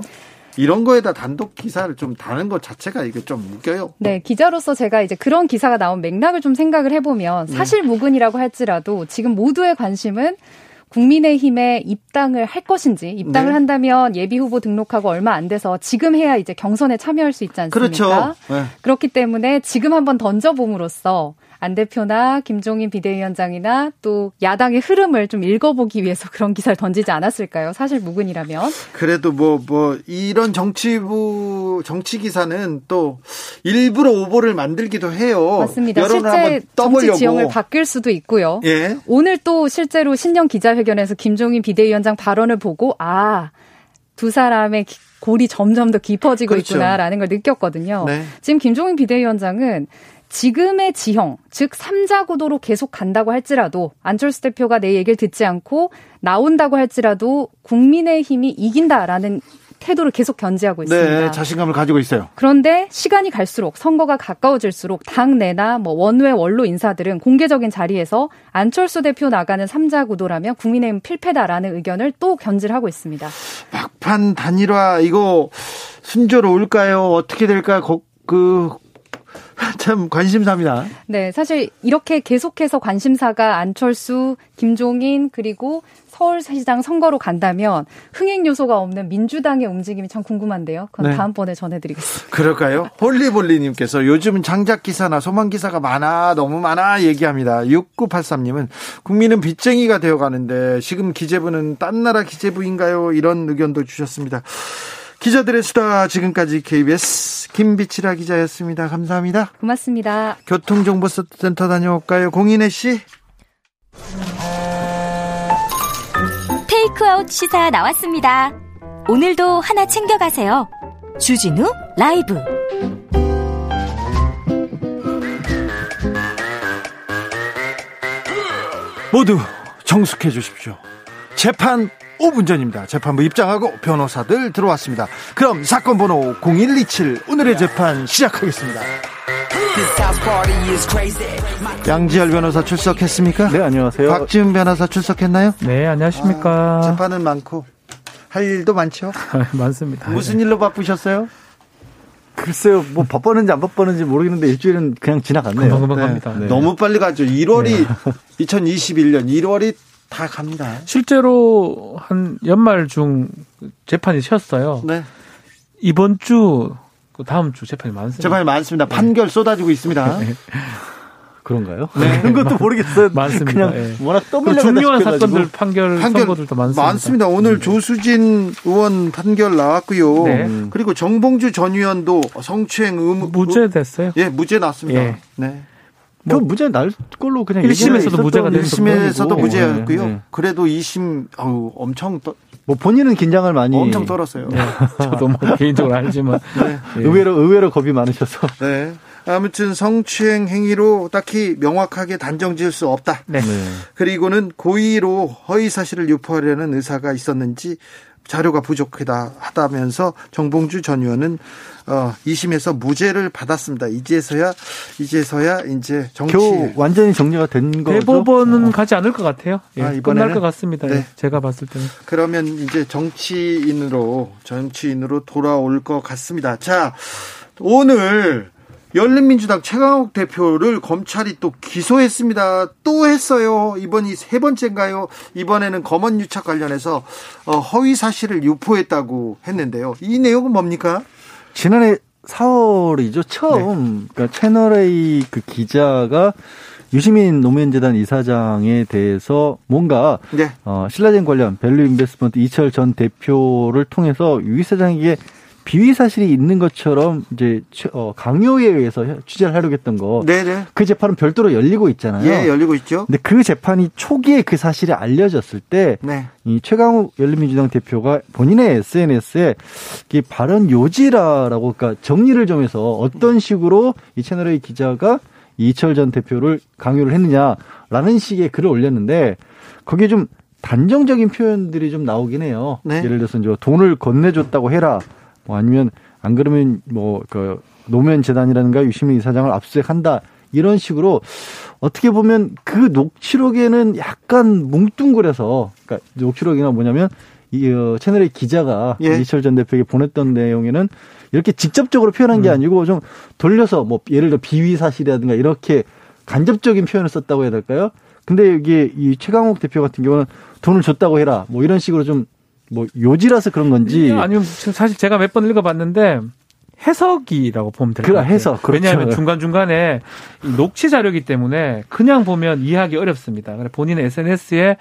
이런 거에다 단독 기사를 좀 다는 것 자체가 이게 좀 웃겨요. 네, 기자로서 제가 이제 그런 기사가 나온 맥락을 좀 생각을 해보면 사실무근이라고 할지라도 지금 모두의 관심은 국민의힘에 입당을 할 것인지 입당을 네. 한다면 예비후보 등록하고 얼마 안 돼서 지금 해야 이제 경선에 참여할 수 있지 않습니까? 그렇죠. 네. 그렇기 때문에 지금 한번 던져봄으로써 안 대표나 김종인 비대위원장이나 또 야당의 흐름을 좀 읽어보기 위해서 그런 기사를 던지지 않았을까요? 사실 무근이라면. 그래도 뭐, 뭐, 이런 정치부, 정치 기사는 또 일부러 오보를 만들기도 해요. 맞습니다. 실제 정치 지형을 바뀔 수도 있고요. 예. 오늘 또 실제로 신년 기자회견에서 김종인 비대위원장 발언을 보고, 아, 두 사람의 골이 점점 더 깊어지고 그렇죠. 있구나라는 걸 느꼈거든요. 네. 지금 김종인 비대위원장은 지금의 지형, 즉 삼자 구도로 계속 간다고 할지라도 안철수 대표가 내 얘기를 듣지 않고 나온다고 할지라도 국민의힘이 이긴다라는 태도를 계속 견지하고 있습니다. 네, 자신감을 가지고 있어요. 그런데 시간이 갈수록 선거가 가까워질수록 당내나 뭐 원외 원로 인사들은 공개적인 자리에서 안철수 대표 나가는 삼자 구도라면 국민의힘 필패다라는 의견을 또 견지하고 있습니다. 막판 단일화 이거 순조로울까요? 어떻게 될까? 그... 참 관심사입니다. 네, 사실 이렇게 계속해서 관심사가 안철수, 김종인 그리고 서울시장 선거로 간다면 흥행 요소가 없는 민주당의 움직임이 참 궁금한데요. 그건 네. 다음번에 전해드리겠습니다. 그럴까요? 홀리볼리님께서 요즘 장작기사나 소망기사가 많아, 너무 많아 얘기합니다. 육구팔삼 님은 국민은 빚쟁이가 되어가는데 지금 기재부는 딴 나라 기재부인가요? 이런 의견도 주셨습니다. 기자들의 수다, 지금까지 케이비에스 김비치라 기자였습니다. 감사합니다. 고맙습니다. 교통정보센터 다녀올까요? 공인혜 씨. 테이크아웃 시사 나왔습니다. 오늘도 하나 챙겨가세요. 주진우 라이브. 모두 정숙해 주십시오. 재판 오 분 전입니다. 재판부 입장하고 변호사들 들어왔습니다. 그럼 사건 번호 공일이칠 오늘의 재판 시작하겠습니다. 양지열 변호사 출석했습니까? 네, 안녕하세요. 박지은 변호사 출석했나요? 네, 안녕하십니까. 아, 재판은 많고 할 일도 많죠? 많습니다. 무슨 일로 바쁘셨어요? 글쎄요, 뭐 바빴는지 안 바빴는지 모르겠는데 일주일은 그냥 지나갔네요. 금방금방 네. 갑니다. 네. 너무 빨리 가죠. 일월이 네. 이천이십일 년 일월이 다 갑니다. 실제로 한 연말 중 재판이 쉬었어요. 네. 이번 주, 다음 주 재판이 많습니다. 재판이 많습니다. 네. 판결 쏟아지고 있습니다. 네. 그런가요? 네. 그런 것도 모르겠어요. 많습니다. 그냥 네. 워낙 떠밀려가다 중요한 사건들 판결, 판결 선고들도 많습니다. 많습니다. 오늘 네. 조수진 의원 판결 나왔고요. 네. 그리고 정봉주 전 의원도 성추행 의무 무죄됐어요. 예, 무죄 났습니다. 예. 네. 그 뭐 무죄 날 걸로 그냥 일 심에서도 무죄가 됐었고 일 심에서도 무죄였고요. 네, 네. 그래도 이 심 아우 엄청 떠, 뭐 본인은 긴장을 많이 엄청 떨었어요. 네. 저도 뭐 개인적으로 알지만 네. 의외로 의외로 겁이 많으셔서. 네. 아무튼 성추행 행위로 딱히 명확하게 단정지을 수 없다. 네. 네. 그리고는 고의로 허위 사실을 유포하려는 의사가 있었는지 자료가 부족하다 하다면서 정봉주 전 의원은 어, 이 심에서 무죄를 받았습니다. 이제서야, 이제서야 이제 정치 겨우 완전히 정리가 된 거죠. 대법원은 어. 가지 않을 것 같아요. 예, 아, 끝날 것 같습니다. 네. 제가 봤을 때는. 그러면 이제 정치인으로 정치인으로 돌아올 것 같습니다. 자, 오늘 열린민주당 최강욱 대표를 검찰이 또 기소했습니다. 또 했어요. 이번이 세 번째인가요? 이번에는 검언유착 관련해서 허위 사실을 유포했다고 했는데요. 이 내용은 뭡니까? 지난해 사월이죠. 처음 네. 그러니까 채널A 그 기자가 유시민 노무현재단 이사장에 대해서 뭔가 네. 어, 신라젠 관련 밸류인베스트먼트 이철 전 대표를 통해서 유 이사장에게 비위 사실이 있는 것처럼 이제 강요에 의해서 취재를 하려고 했던 거. 네네. 그 재판은 별도로 열리고 있잖아요. 예, 열리고 있죠. 근데 그 재판이 초기에 그 사실이 알려졌을 때, 네. 이 최강욱 열린민주당 대표가 본인의 에스엔에스에 이 발언 요지라라고 그러니까 정리를 좀 해서 어떤 식으로 이 채널A 기자가 이철 전 대표를 강요를 했느냐라는 식의 글을 올렸는데 거기에 좀 단정적인 표현들이 좀 나오긴 해요. 네. 예를 들어서 이제 돈을 건네줬다고 해라. 뭐 아니면 안 그러면 뭐 그 노무현 재단이라든가 유시민 이사장을 압수수색한다 이런 식으로 어떻게 보면 그 녹취록에는 약간 뭉뚱그려서 그러니까 녹취록이나 뭐냐면 이 어, 채널A 기자가 예. 이철 전 대표에게 보냈던 내용에는 이렇게 직접적으로 표현한 게 아니고 좀 돌려서 뭐 예를 들어 비위 사실이라든가 이렇게 간접적인 표현을 썼다고 해야 될까요? 근데 여기 이 최강욱 대표 같은 경우는 돈을 줬다고 해라 뭐 이런 식으로 좀 뭐 요지라서 그런 건지 아니면 사실 제가 몇 번 읽어봤는데 해석이라고 보면 될 것 같아요. 해석, 그렇죠. 왜냐하면 중간중간에 녹취 자료이기 때문에 그냥 보면 이해하기 어렵습니다. 본인의 에스엔에스에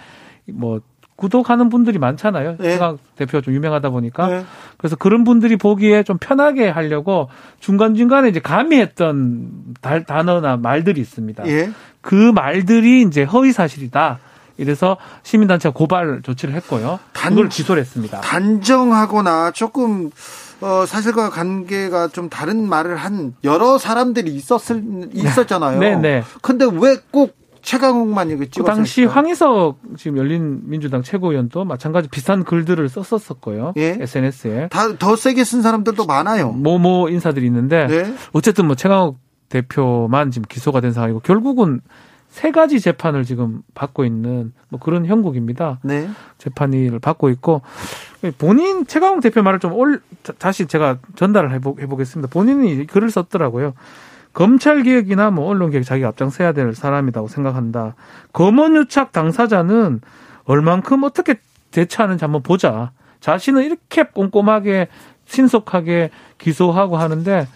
뭐 구독하는 분들이 많잖아요. 네. 최강 대표가 좀 유명하다 보니까. 네. 그래서 그런 분들이 보기에 좀 편하게 하려고 중간중간에 이제 가미했던 단어나 말들이 있습니다. 네. 그 말들이 이제 허위사실이다. 이래서 시민단체가 고발 조치를 했고요. 단, 그걸 기소를 했습니다. 단정하거나 조금 어, 사실과 관계가 좀 다른 말을 한 여러 사람들이 있었을, 있었잖아요. 네네. 근데 왜 꼭 최강욱만 이거 찍었을까? 그 당시 황희석 지금 열린민주당 최고위원도 마찬가지 비슷한 글들을 썼었었고요. 예? 에스엔에스에. 다 더 세게 쓴 사람들도 많아요. 뭐뭐 인사들이 있는데 네? 어쨌든 뭐 최강욱 대표만 지금 기소가 된 상황이고 결국은 세 가지 재판을 지금 받고 있는 뭐 그런 형국입니다. 네. 재판을 받고 있고 본인 최강욱 대표 말을 좀 올, 다시 제가 전달을 해보, 해보겠습니다. 본인이 글을 썼더라고요. 검찰개혁이나 뭐 언론개혁 자기가 앞장서야 될 사람이라고 생각한다. 검언유착 당사자는 얼만큼 어떻게 대처하는지 한번 보자. 자신은 이렇게 꼼꼼하게 신속하게 기소하고 하는데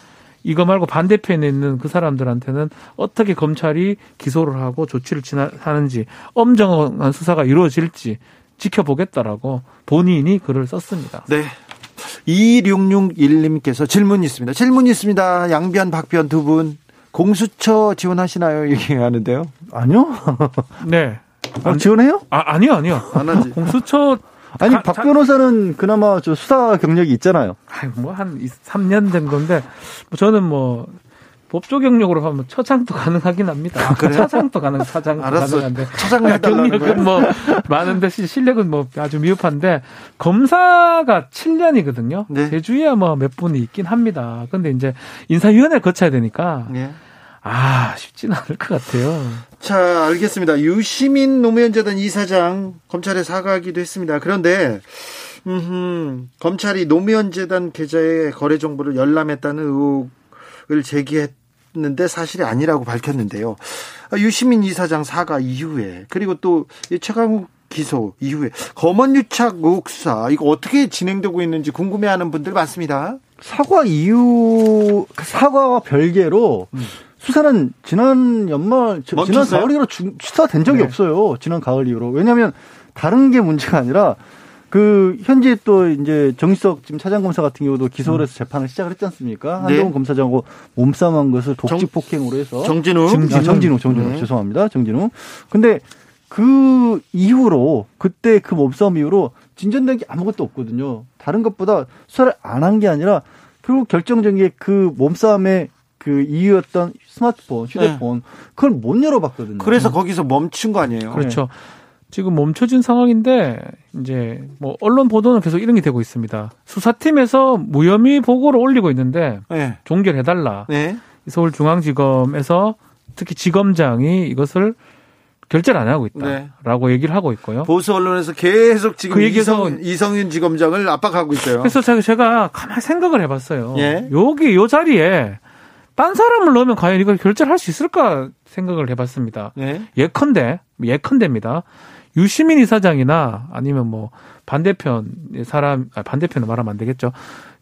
이거 말고 반대편에 있는 그 사람들한테는 어떻게 검찰이 기소를 하고 조치를 하는지 엄정한 수사가 이루어질지 지켜보겠다라고 본인이 글을 썼습니다. 네. 이육육일 님께서 질문이 있습니다. 질문이 있습니다. 양변, 박변 두 분. 공수처 지원하시나요? 얘기하는데요. 아니요. 네. 아, 지원해요? 아, 아니요, 아니요. 안 하지. 공수처. 아니, 가, 박 변호사는 자, 그나마 저 수사 경력이 있잖아요. 아이, 뭐, 한 삼 년 된 건데, 뭐 저는 뭐, 법조 경력으로 하면 처장도 가능하긴 합니다. 아, 그래요? 차장도 가능, 차장도 알았어. 가능한데. 차장도 경력은 뭐, 많은데, 실력은 뭐, 아주 미흡한데, 검사가 칠 년이거든요. 네. 제주에 뭐 몇 분이 있긴 합니다. 근데 이제, 인사위원회를 거쳐야 되니까. 네. 아, 쉽지는 않을 것 같아요. 자, 알겠습니다. 유시민 노무현재단 이사장 검찰에 사과하기도 했습니다. 그런데 음흠, 검찰이 노무현재단 계좌의 거래 정보를 열람했다는 의혹을 제기했는데 사실이 아니라고 밝혔는데요. 유시민 이사장 사과 이후에 그리고 또 최강욱 기소 이후에 검언유착 의혹 수사 이거 어떻게 진행되고 있는지 궁금해하는 분들 많습니다. 사과 이후 사과와 별개로 음. 수사는 지난 연말, 멈췄어요? 지난 가을 이후로 주, 수사된 적이 네. 없어요. 지난 가을 이후로. 왜냐하면 다른 게 문제가 아니라 그 현재 또 이제 정희석 지금 차장검사 같은 경우도 기소를 해서 재판을 시작을 했지 않습니까? 네. 한동훈 검사장하고 몸싸움한 것을 독직 폭행으로 해서. 정진웅. 정진웅, 정진웅. 정진웅. 네. 죄송합니다. 정진웅. 근데 그 이후로 그때 그 몸싸움 이후로 진전된 게 아무것도 없거든요. 다른 것보다 수사를 안 한 게 아니라 결국 결정적인 게 그 몸싸움에 그 이유였던 스마트폰, 휴대폰 네. 그걸 못 열어봤거든요. 그래서 거기서 멈춘 거 아니에요? 그렇죠. 네. 지금 멈춰진 상황인데 이제 뭐 언론 보도는 계속 이런 게 되고 있습니다. 수사팀에서 무혐의 보고를 올리고 있는데 네. 종결해달라. 네. 서울중앙지검에서 특히 지검장이 이것을 결제를 안 하고 있다라고 네. 얘기를 하고 있고요. 보수 언론에서 계속 지금 그 이성, 이성윤 지검장을 압박하고 있어요. 그래서 제가 가만히 생각을 해봤어요. 네. 여기 이 자리에 딴 사람을 넣으면 과연 이걸 결제를 할 수 있을까 생각을 해봤습니다. 네. 예컨대, 예컨대입니다. 유시민 이사장이나 아니면 뭐 반대편 사람, 아, 반대편은 말하면 안 되겠죠.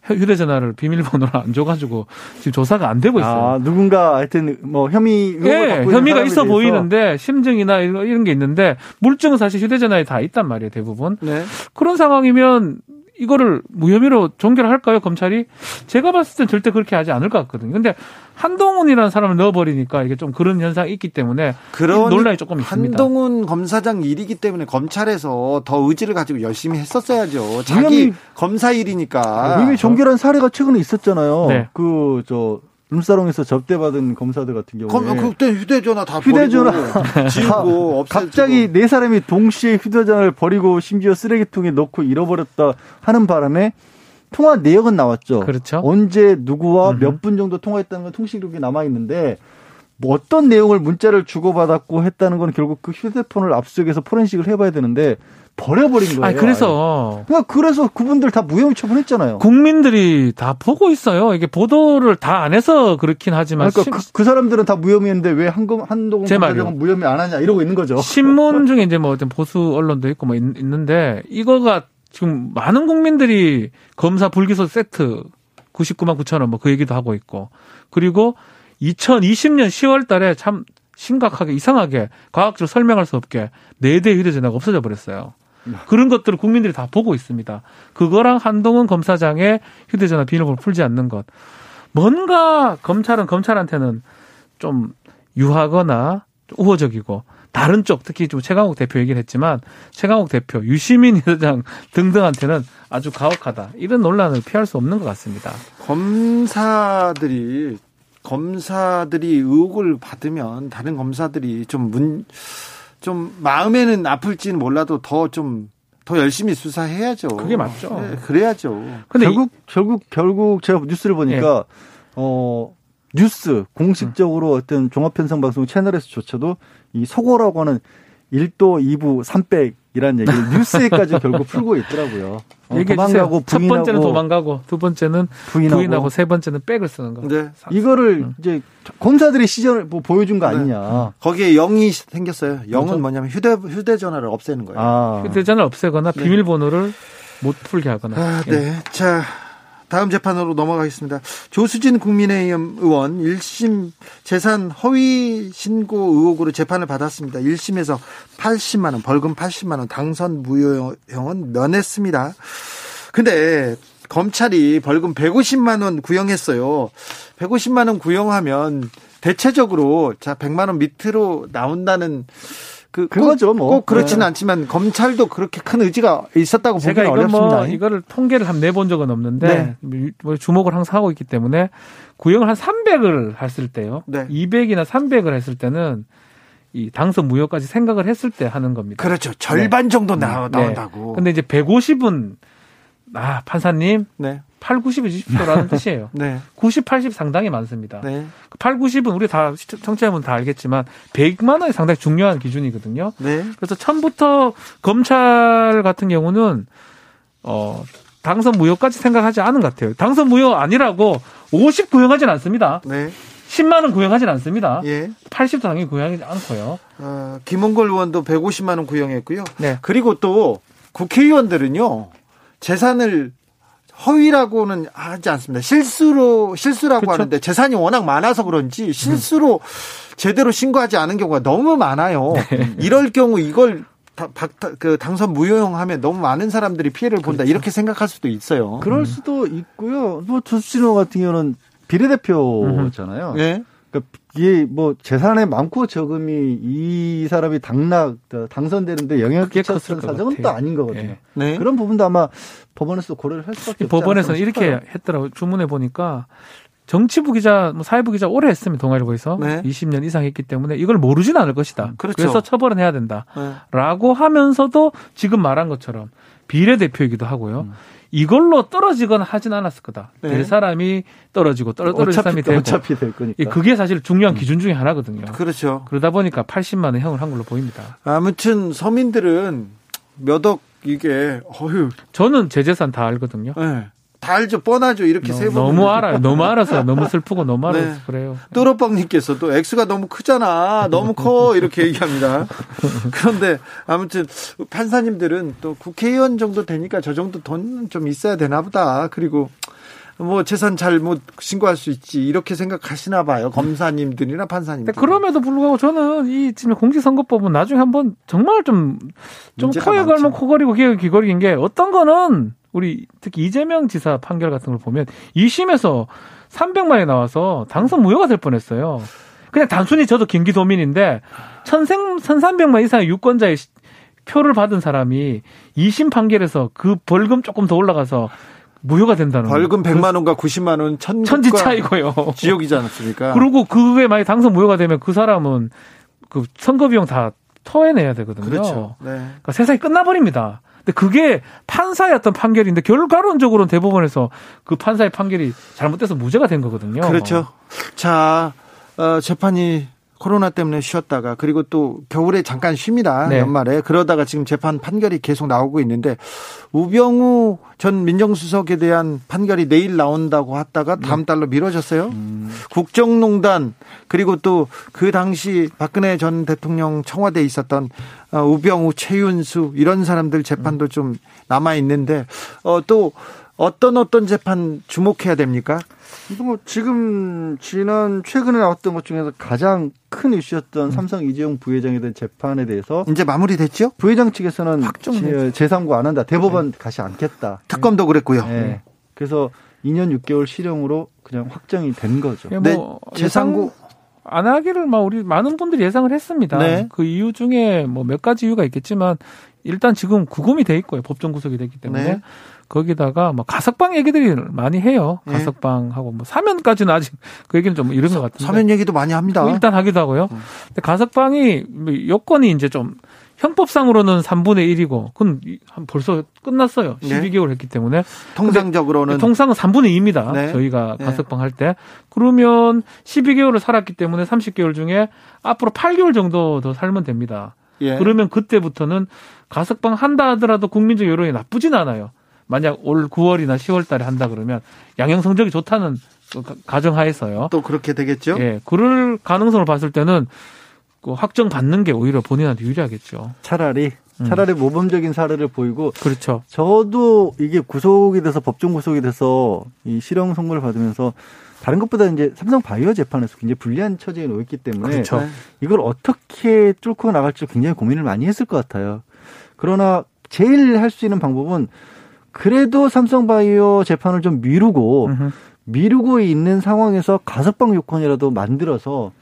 휴대전화를 비밀번호를 안 줘가지고 지금 조사가 안 되고 있어요. 아, 누군가 하여튼 뭐 혐의, 예, 혐의가 있어 대해서. 보이는데 심증이나 이런 게 있는데 물증은 사실 휴대전화에 다 있단 말이에요, 대부분. 네. 그런 상황이면 이거를 무혐의로 종결할까요, 검찰이? 제가 봤을 땐 절대 그렇게 하지 않을 것 같거든요. 근데 한동훈이라는 사람을 넣어버리니까 이게 좀 그런 현상이 있기 때문에 그런 논란이 조금 있습니다. 한동훈 검사장 일이기 때문에 검찰에서 더 의지를 가지고 열심히 했었어야죠. 자기 이미, 검사 일이니까. 이미 종결한 사례가 최근에 있었잖아요. 네. 그, 저, 룸사롱에서 접대받은 검사들 같은 경우에 그때 휴대전화 다 휴대전화 버리고 지우고 없애고 갑자기 네 사람이 동시에 휴대전화를 버리고 심지어 쓰레기통에 넣고 잃어버렸다 하는 바람에 통화 내역은 나왔죠. 그렇죠. 언제 누구와 몇 분 정도 통화했다는 건 통신 기록이 남아있는데 뭐 어떤 내용을 문자를 주고받았고 했다는 건 결국 그 휴대폰을 압수해서 포렌식을 해봐야 되는데 버려버린 거예요. 아니, 그래서. 그러니까 그래서 그분들 다 무혐의 처분했잖아요. 국민들이 다 보고 있어요. 이게 보도를 다 안 해서 그렇긴 하지만. 그러니까 시, 그, 그 사람들은 다 무혐의인데 왜 한금, 한동훈 검사장은 무혐의 안 하냐 이러고 있는 거죠. 신문 중에 이제 뭐 보수 언론도 있고 뭐 있, 있는데 이거가 지금 많은 국민들이 검사 불기소 세트 구십구만 구천 원 뭐 그 얘기도 하고 있고 그리고 이천이십 년 시월 달에 참 심각하게 이상하게 과학적으로 설명할 수 없게 네 대 휴대전화가 없어져 버렸어요. 그런 것들을 국민들이 다 보고 있습니다. 그거랑 한동훈 검사장의 휴대전화 비밀번호를 풀지 않는 것. 뭔가 검찰은 검찰한테는 좀 유하거나 우호적이고 다른 쪽, 특히 좀 최강욱 대표 얘기를 했지만 최강욱 대표, 유시민 회장 등등한테는 아주 가혹하다. 이런 논란을 피할 수 없는 것 같습니다. 검사들이 검사들이 의혹을 받으면 다른 검사들이 좀 문 좀 마음에는 아플지는 몰라도 더 좀 더 열심히 수사해야죠. 그게 맞죠. 네, 그래야죠. 근데 결국 이, 결국 결국 제가 뉴스를 보니까 예. 어 뉴스 공식적으로 음. 어떤 종합편성방송 채널에서조차도 이 속어라고 하는 일도 이부 삼백이라는 얘기를 뉴스에까지 결국 풀고 있더라고요. 어, 도망가고 첫 부인하고, 번째는 도망가고 두 번째는 부인하고, 부인하고 세 번째는 백을 쓰는 거. 네. 이거를 음. 이제 검사들이 시전을 뭐 보여준 거 아니냐. 네. 거기에 영이 생겼어요. 영은 뭐냐면 휴대 휴대전화를 없애는 거예요. 아. 휴대전화를 없애거나 네. 비밀번호를 못 풀게 하거나. 아, 네. 네. 자. 다음 재판으로 넘어가겠습니다. 조수진 국민의힘 의원 일 심 재산 허위 신고 의혹으로 재판을 받았습니다. 일 심에서 팔십만 원, 벌금 팔십만 원, 당선 무효형은 면했습니다. 근데 검찰이 벌금 백오십만 원 구형했어요. 백오십만 원 구형하면 대체적으로 자 백만 원 밑으로 나온다는 그 그거죠 뭐. 꼭 그렇지는 네. 않지만 검찰도 그렇게 큰 의지가 있었다고 보기는 제가 어렵습니다. 뭐 이거를 통계를 한 내본 적은 없는데 네. 주목을 항상 하고 있기 때문에 구형을 한 삼백을 했을 때요. 네. 이백이나 삼백을 했을 때는 이 당선 무효까지 생각을 했을 때 하는 겁니다. 그렇죠. 절반 네. 정도 나오, 네. 나온다고. 근데 이제 백오십은 아 판사님 네. 팔, 구십이 주십시오라는 뜻이에요. 네. 구십, 팔십 상당히 많습니다. 네. 팔, 구십은 우리 다 청취자분 다 알겠지만 백만 원이 상당히 중요한 기준이거든요. 네. 그래서 처음부터 검찰 같은 경우는 어, 당선 무효까지 생각하지 않은 것 같아요. 당선 무효 아니라고 오십 구형하진 않습니다. 네. 십만 원 구형하진 않습니다. 예. 팔십도 당연히 구형하지 않고요. 어, 김홍걸 의원도 백오십만 원 구형했고요. 네. 그리고 또 국회의원들은요. 재산을 허위라고는 하지 않습니다. 실수로, 실수라고 그쵸? 하는데 재산이 워낙 많아서 그런지 실수로 음. 제대로 신고하지 않은 경우가 너무 많아요. 네. 이럴 경우 이걸 다, 박, 그 당선 무효형 하면 너무 많은 사람들이 피해를 본다. 그렇죠. 이렇게 생각할 수도 있어요. 그럴 음. 수도 있고요. 뭐 조수진 같은 경우는 비례대표잖아요. 네. 그러니까 이게 뭐 재산에 많고 적음이 이 사람이 당락 당선되는데 영향을 끼쳤을 사정은 또 아닌 거거든요. 네. 네. 그런 부분도 아마 법원에서도 고려를 할 수밖에 없지 법원에서는 이렇게 싶어요. 했더라고요. 주문해 보니까 정치부 기자, 뭐 사회부 기자 오래 했습니다. 동아일보에서 네. 이십 년 이상 했기 때문에 이걸 모르진 않을 것이다. 그렇죠. 그래서 처벌은 해야 된다라고 네. 하면서도 지금 말한 것처럼 비례대표이기도 하고요. 음. 이걸로 떨어지거나 하진 않았을 거다. 네. 될 사람이 떨어지고 떨, 떨어질 사람이 되고. 어차피 될 거니까. 그게 사실 중요한 기준 중에 하나거든요. 그렇죠. 그러다 보니까 팔십만 원 형을 한 걸로 보입니다. 아무튼 서민들은 몇 억 이게 어휴. 저는 제 재산 다 알거든요. 네. 다 알죠. 뻔하죠. 이렇게 세 번. 너무 알아요. 너무 알아서 너무 슬프고 너무 알아서 네. 그래요. 뚜러빵님께서도 액수가 너무 크잖아. 너무 커. 이렇게 얘기합니다. 그런데 아무튼 판사님들은 또 국회의원 정도 되니까 저 정도 돈 좀 있어야 되나 보다. 그리고 뭐 재산 잘못 신고할 수 있지. 이렇게 생각하시나 봐요. 검사님들이나 판사님들. 그럼에도 불구하고 저는 이 지금 공직선거법은 나중에 한번 정말 좀 좀 코에 걸면 코걸이고 귀에 귀걸이인 게 어떤 거는 우리 특히 이재명 지사 판결 같은 걸 보면 이 심에서 삼백만이 나와서 당선 무효가 될 뻔했어요. 그냥 단순히 저도 경기도민인데 천삼백만 이상의 유권자의 표를 받은 사람이 이 심 판결에서 그 벌금 조금 더 올라가서 무효가 된다는 벌금 백만 원과 구십만 원 천지 차이고요. 지옥이지 않습니까? 그리고 그게 만약 당선 무효가 되면 그 사람은 그 선거 비용 다 토해내야 되거든요. 그렇죠. 네. 그러니까 세상이 끝나버립니다. 근데 그게 판사의 어떤 판결인데 결과론적으로는 대법원에서 그 판사의 판결이 잘못돼서 무죄가 된 거거든요. 그렇죠. 자, 어, 재판이 코로나 때문에 쉬었다가 그리고 또 겨울에 잠깐 쉽니다. 네. 연말에. 그러다가 지금 재판 판결이 계속 나오고 있는데 우병우 전 민정수석에 대한 판결이 내일 나온다고 하다가 다음 음. 달로 미뤄졌어요. 음. 국정농단 그리고 또 그 당시 박근혜 전 대통령 청와대에 있었던 우병우, 최윤수 이런 사람들 재판도 좀 남아있는데 어, 또 어떤 어떤 재판 주목해야 됩니까? 뭐 지금 지난 최근에 나왔던 것 중에서 가장 큰 이슈였던 삼성 이재용 부회장에 대한 재판에 대해서 이제 마무리됐죠? 부회장 측에서는 확정됐죠. 재상고 안 한다. 대법원 네. 가시 않겠다. 특검도 그랬고요. 네. 네. 그래서 이 년 육 개월 실형으로 그냥 확정이 된 거죠. 네, 뭐 재상고 안 하기를 막 우리 많은 분들이 예상을 했습니다. 네. 그 이유 중에 뭐 몇 가지 이유가 있겠지만 일단 지금 구금이 돼 있고요. 법정 구속이 됐기 때문에. 네. 거기다가 막 가석방 얘기들이 많이 해요. 네. 가석방하고 뭐 사면까지는 아직 그 얘기는 좀 이런 것 같은데. 사면 얘기도 많이 합니다. 일단 하기도 하고요. 음. 근데 가석방이 여건이 이제 좀 형법상으로는 삼분의 일이고 그건 벌써 끝났어요. 십이 개월 했기 때문에. 통상적으로는. 통상은 삼분의 이입니다. 네. 저희가 가석방 네. 할 때. 그러면 십이 개월을 살았기 때문에 삼십 개월 중에 앞으로 팔 개월 정도 더 살면 됩니다. 예. 그러면 그때부터는 가석방 한다 하더라도 국민적 여론이 나쁘진 않아요. 만약 올 구월이나 시월 달에 한다 그러면 양형 성적이 좋다는 가정하에서요. 또 그렇게 되겠죠. 예. 그럴 가능성을 봤을 때는 확정받는 게 오히려 본인한테 유리하겠죠. 차라리 차라리 음. 모범적인 사례를 보이고. 그렇죠. 저도 이게 구속이 돼서 법정 구속이 돼서 이 실형 선고를 받으면서 다른 것보다 이제 삼성바이오 재판에서 굉장히 불리한 처지에 놓였기 때문에 그렇죠. 이걸 어떻게 뚫고 나갈지 굉장히 고민을 많이 했을 것 같아요. 그러나 제일 할 수 있는 방법은 그래도 삼성바이오 재판을 좀 미루고 음흠. 미루고 있는 상황에서 가석방 요건이라도 만들어서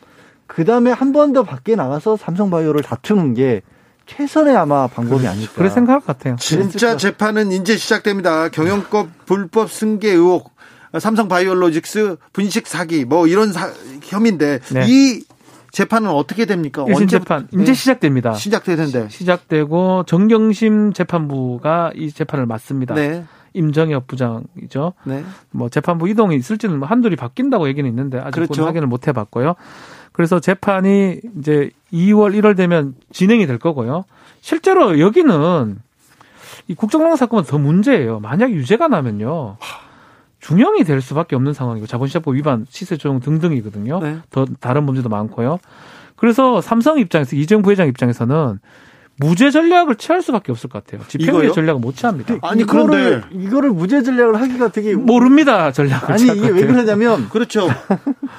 그 다음에 한 번 더 밖에 나가서 삼성바이오를 다투는 게 최선의 아마 방법이 그렇죠. 아닐까. 그래 생각할 것 같아요. 진짜 재판은 이제 시작됩니다. 경영법 불법 승계 의혹, 삼성바이오로직스 분식 사기 뭐 이런 사, 혐의인데 네. 이 재판은 어떻게 됩니까? 일심 재판 네. 이제 시작됩니다. 시작되는데 시작되고 정경심 재판부가 이 재판을 맡습니다. 네. 임정엽 부장이죠. 네. 뭐 재판부 이동이 있을지는 한둘이 바뀐다고 얘기는 있는데 아직 그렇죠. 확인을 못 해봤고요. 그래서 재판이 이제 이월, 일월 되면 진행이 될 거고요. 실제로 여기는 이 국정농단 사건은 더 문제예요. 만약 유죄가 나면요. 중형이 될 수밖에 없는 상황이고 자본시장법 위반, 시세조정 등등이거든요. 네. 더 다른 문제도 많고요. 그래서 삼성 입장에서 이재용 부회장 입장에서는 무죄 전략을 취할 수밖에 없을 것 같아요. 집행유예 전략을 못 취합니다. 아니 그런데 이거를, 이거를 무죄 전략을 하기가 되게 모릅니다. 전략을. 아니 이게 왜 그러냐면 그렇죠.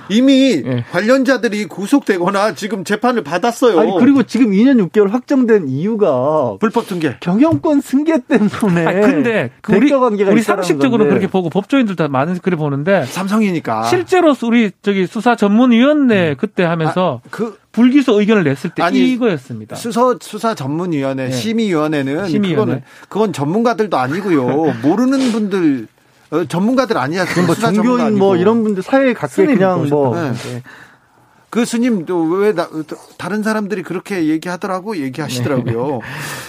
이미 네. 관련자들이 구속되거나 지금 재판을 받았어요. 아니 그리고 지금 이 년 육 개월 확정된 이유가 불법 승계, 경영권 승계 때문에. 아니, 근데 우리 우리 상식적으로 건데. 그렇게 보고 법조인들 다 많은 그래 보는데 삼성이니까 실제로 우리 저기 수사 전문위원회 음. 그때 하면서 아, 그. 불기소 의견을 냈을 때 아니, 이거였습니다. 수사 수사 전문위원회, 네. 심의위원회는 심의위원회. 그거는 그건 전문가들도 아니고요. 모르는 분들 어, 전문가들 아니야. 그건 뭐 종교인 뭐 이런 분들 사회 각계 그냥 뭐. 네. 그 스님도 왜 나, 다른 사람들이 그렇게 얘기하더라고 얘기하시더라고요. 네.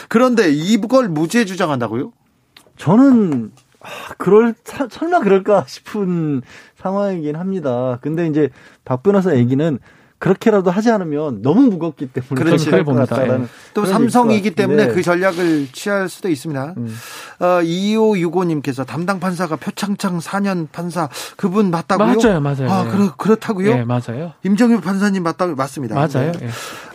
그런데 이걸 무죄 주장한다고요? 저는 그럴 설마 그럴까 싶은 상황이긴 합니다. 근데 이제 박 변호사 얘기는. 그렇게라도 하지 않으면 너무 무겁기 때문에 그렇지 그래 봅니다. 예. 또 삼성이기 때문에 그 전략을 취할 수도 있습니다. 음. 어, 이오육오 님께서 담당 판사가 표창장 사 년 판사 그분 맞다고요? 맞아요, 맞아요. 아, 그렇 그렇다고요? 예, 맞아요. 임정엽 판사님 맞다 맞습니다. 맞아요. 네. 예.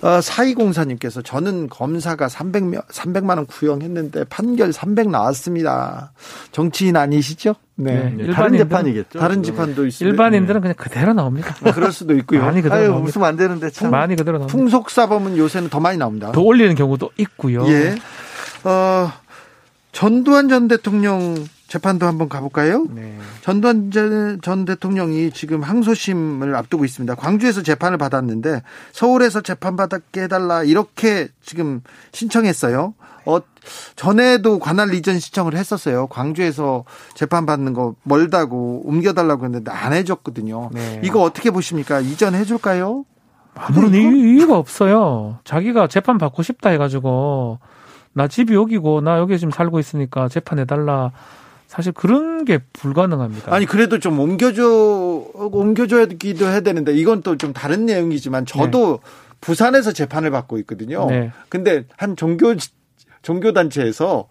어, 사이공사 님께서 저는 검사가 삼백만 원 구형했는데 판결 삼백 나왔습니다. 정치인 아니시죠? 네. 네. 다른 재판이겠죠. 다른 재판도 있습니다. 일반인들은 그냥 그대로 나옵니다. 그럴 수도 있고요. 많이 그대로 아유, 나옵니다. 웃으면 안 되는데 참. 많이 그대로 나옵니다. 풍속사범은 요새는 더 많이 나옵니다. 더 올리는 경우도 있고요. 예. 어, 전두환 전 대통령 재판도 한번 가볼까요? 네. 전두환 전 대통령이 지금 항소심을 앞두고 있습니다. 광주에서 재판을 받았는데 서울에서 재판받게 해달라 이렇게 지금 신청했어요. 어, 전에도 관할 이전 신청을 했었어요. 광주에서 재판받는 거 멀다고 옮겨달라고 했는데 안 해줬거든요. 네. 이거 어떻게 보십니까? 이전해줄까요? 아무런 이유가 없어요. 자기가 재판받고 싶다 해가지고 나 집이 여기고 나 여기 지금 살고 있으니까 재판해달라. 사실 그런 게 불가능합니다. 아니 그래도 좀 옮겨줘 옮겨줘야기도 해야 되는데 이건 또 좀 다른 내용이지만 저도 네. 부산에서 재판을 받고 있거든요. 네. 근데 한 종교 종교 단체에서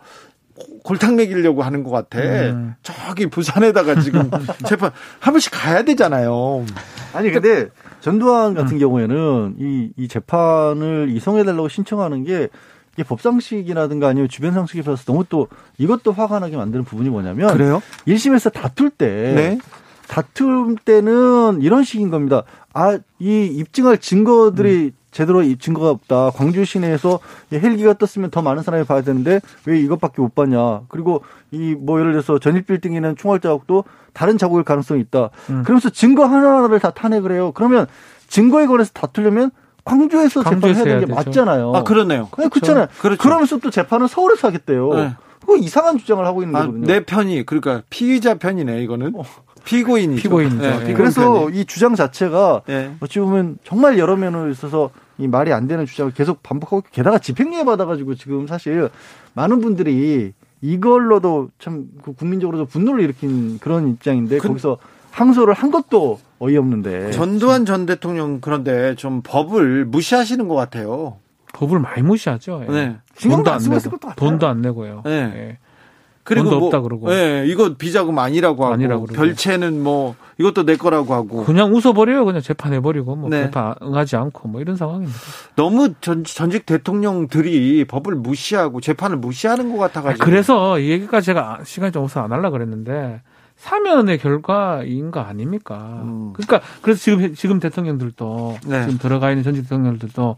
골탕 먹이려고 하는 것 같아. 음. 저기 부산에다가 지금 재판 한 번씩 가야 되잖아요. 아니 근데 전두환 같은 음. 경우에는 이, 이 재판을 이송해달라고 신청하는 게. 이게 법상식이라든가 아니면 주변 상식에 비해서 너무 또 이것도 화가 나게 만드는 부분이 뭐냐면 그래요? 일 심에서 다툴 때 네? 다툴 때는 이런 식인 겁니다. 아, 이 입증할 증거들이 음. 제대로 증거가 없다. 광주 시내에서 헬기가 떴으면 더 많은 사람이 봐야 되는데 왜 이것밖에 못 봤냐. 그리고 이 뭐 예를 들어서 전입 빌딩에는 총알 자국도 다른 자국일 가능성이 있다. 음. 그러면서 증거 하나하나를 다 탄핵을 해요. 그러면 증거에 걸어서 다투려면 광주에서 재판해야 되는 게 되죠. 맞잖아요. 아, 그러네요. 그렇죠. 그렇잖아요. 그렇죠. 그러면서 또 재판은 서울에서 하겠대요. 네. 그거 이상한 주장을 하고 있는 아, 거거든요. 내 편이, 그러니까 피의자 편이네, 이거는. 어. 피고인이죠. 피고인이죠. 네, 피고인 그래서 편이. 이 주장 자체가 네. 어찌 보면 정말 여러 면으로 있어서 이 말이 안 되는 주장을 계속 반복하고, 게다가 집행유예 받아가지고 지금 사실 많은 분들이 이걸로도 참 국민적으로도 분노를 일으킨 그런 입장인데 그, 거기서 항소를 한 것도 어이없는데. 전두환 전 대통령 그런데 좀 법을 무시하시는 것 같아요. 법을 많이 무시하죠. 예. 네. 돈도 안 내고. 돈도 안 내고요. 네. 예. 그리고 돈도 뭐, 없다 그러고. 예, 이거 비자금 아니라고 하고. 아니라고 별채는 뭐 이것도 내 거라고 하고. 그냥 웃어버려요. 그냥 재판해버리고 뭐 네. 재판 응하지 않고 뭐 이런 상황입니다. 너무 전, 전직 대통령들이 법을 무시하고 재판을 무시하는 것 같아가지고. 아, 그래서 이 얘기까지 제가 시간이 좀 없어서 안 하려고 그랬는데. 사면의 결과인 거 아닙니까? 음. 그러니까 그래서 지금 지금 대통령들도 네. 지금 들어가 있는 전직 대통령들도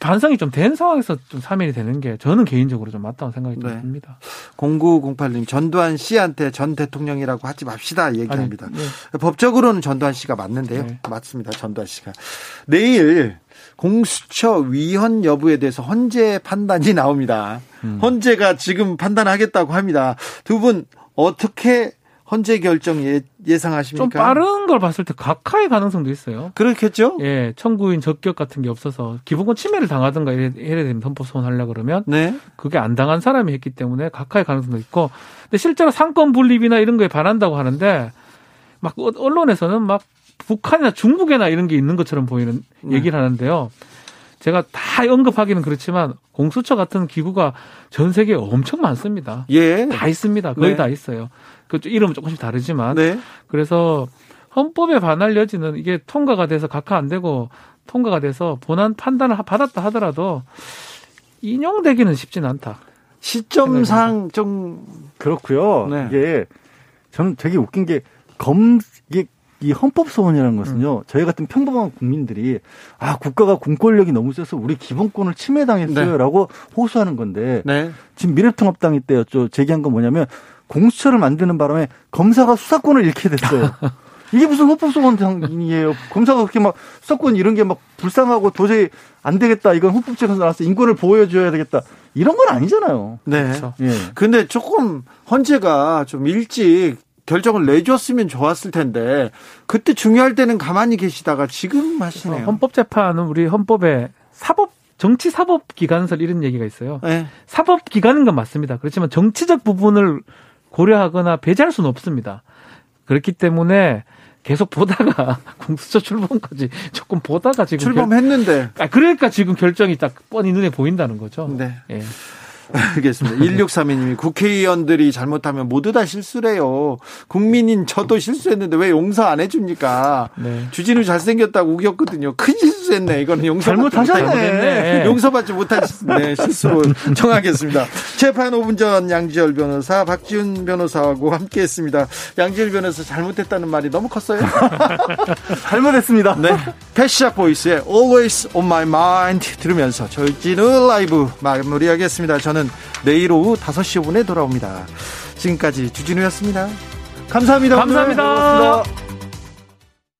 반성이 좀 된 상황에서 좀 사면이 되는 게 저는 개인적으로 좀 맞다고 생각이 네. 듭니다. 공구공팔 님 전두환 씨한테 전 대통령이라고 하지 맙시다 얘기합니다. 아니, 네. 법적으로는 전두환 씨가 맞는데요. 네. 맞습니다. 전두환 씨가 내일 공수처 위헌 여부에 대해서 헌재 판단이 나옵니다. 음. 헌재가 지금 판단하겠다고 합니다. 두 분 어떻게 헌재 결정 예, 예상하십니까? 좀 빠른 걸 봤을 때 각하의 가능성도 있어요. 그렇겠죠? 예, 청구인 적격 같은 게 없어서 기본권 침해를 당하든가 이래, 이래 되면 헌법소원 하려고 그러면 네. 그게 안 당한 사람이 했기 때문에 각하의 가능성도 있고 근데 실제로 상권 분립이나 이런 거에 반한다고 하는데 막 언론에서는 막 북한이나 중국에나 이런 게 있는 것처럼 보이는 네. 얘기를 하는데요. 제가 다 언급하기는 그렇지만 공수처 같은 기구가 전 세계에 엄청 많습니다. 예. 다 있습니다. 거의 네. 다 있어요. 그 이름은 조금씩 다르지만. 네. 그래서 헌법에 반할 여지는 이게 통과가 돼서 각하 안 되고 통과가 돼서 본안 판단을 받았다 하더라도 인용되기는 쉽진 않다. 시점상 좀 그렇고요. 네. 이게 저는 되게 웃긴 게 검 이게 이 헌법소원이라는 것은요. 음. 저희 같은 평범한 국민들이 아 국가가 공권력이 너무 세서 우리 기본권을 침해당했어요. 네. 라고 호소하는 건데 네. 지금 미래통합당이 때 제기한 건 뭐냐면 공수처를 만드는 바람에 검사가 수사권을 잃게 됐어요. 이게 무슨 헌법소원이에요. 검사가 그렇게 막 수사권 이런 게 막 불쌍하고 도저히 안 되겠다. 이건 헌법재판소 나왔어. 인권을 보호해줘야 되겠다. 이런 건 아니잖아요. 네. 그렇죠. 예. 근데 조금 헌재가 좀 일찍 결정을 내줬으면 좋았을 텐데 그때 중요할 때는 가만히 계시다가 지금 하시네요. 헌법재판은 우리 헌법에 사법 정치 사법 기관설 이런 얘기가 있어요. 네. 사법 기관인 건 맞습니다. 그렇지만 정치적 부분을 고려하거나 배제할 수는 없습니다. 그렇기 때문에 계속 보다가 공수처 출범까지 조금 보다가 지금 출범했는데 결... 아 그러니까 지금 결정이 딱 뻔히 눈에 보인다는 거죠. 네. 예. 알겠습니다. 일육삼이 님이 국회의원들이 잘못하면 모두 다 실수래요. 국민인 저도 실수했는데 왜 용서 안 해줍니까? 네. 주진우 잘생겼다고 우겼거든요. 큰 실수했네. 이거는 용서받지, 용서받지 못한 네, 실수로 정하겠습니다. 재판 오 분 전 양지열 변호사, 박지은 변호사하고 함께했습니다. 양지열 변호사 잘못했다는 말이 너무 컸어요. 잘못했습니다. 네. 패시아 보이스의 Always on my mind 들으면서 주진우 라이브 마무리하겠습니다. 저는 내일 오후 다섯 시 오 분에 돌아옵니다. 지금까지 주진우였습니다. 감사합니다. 감사합니다.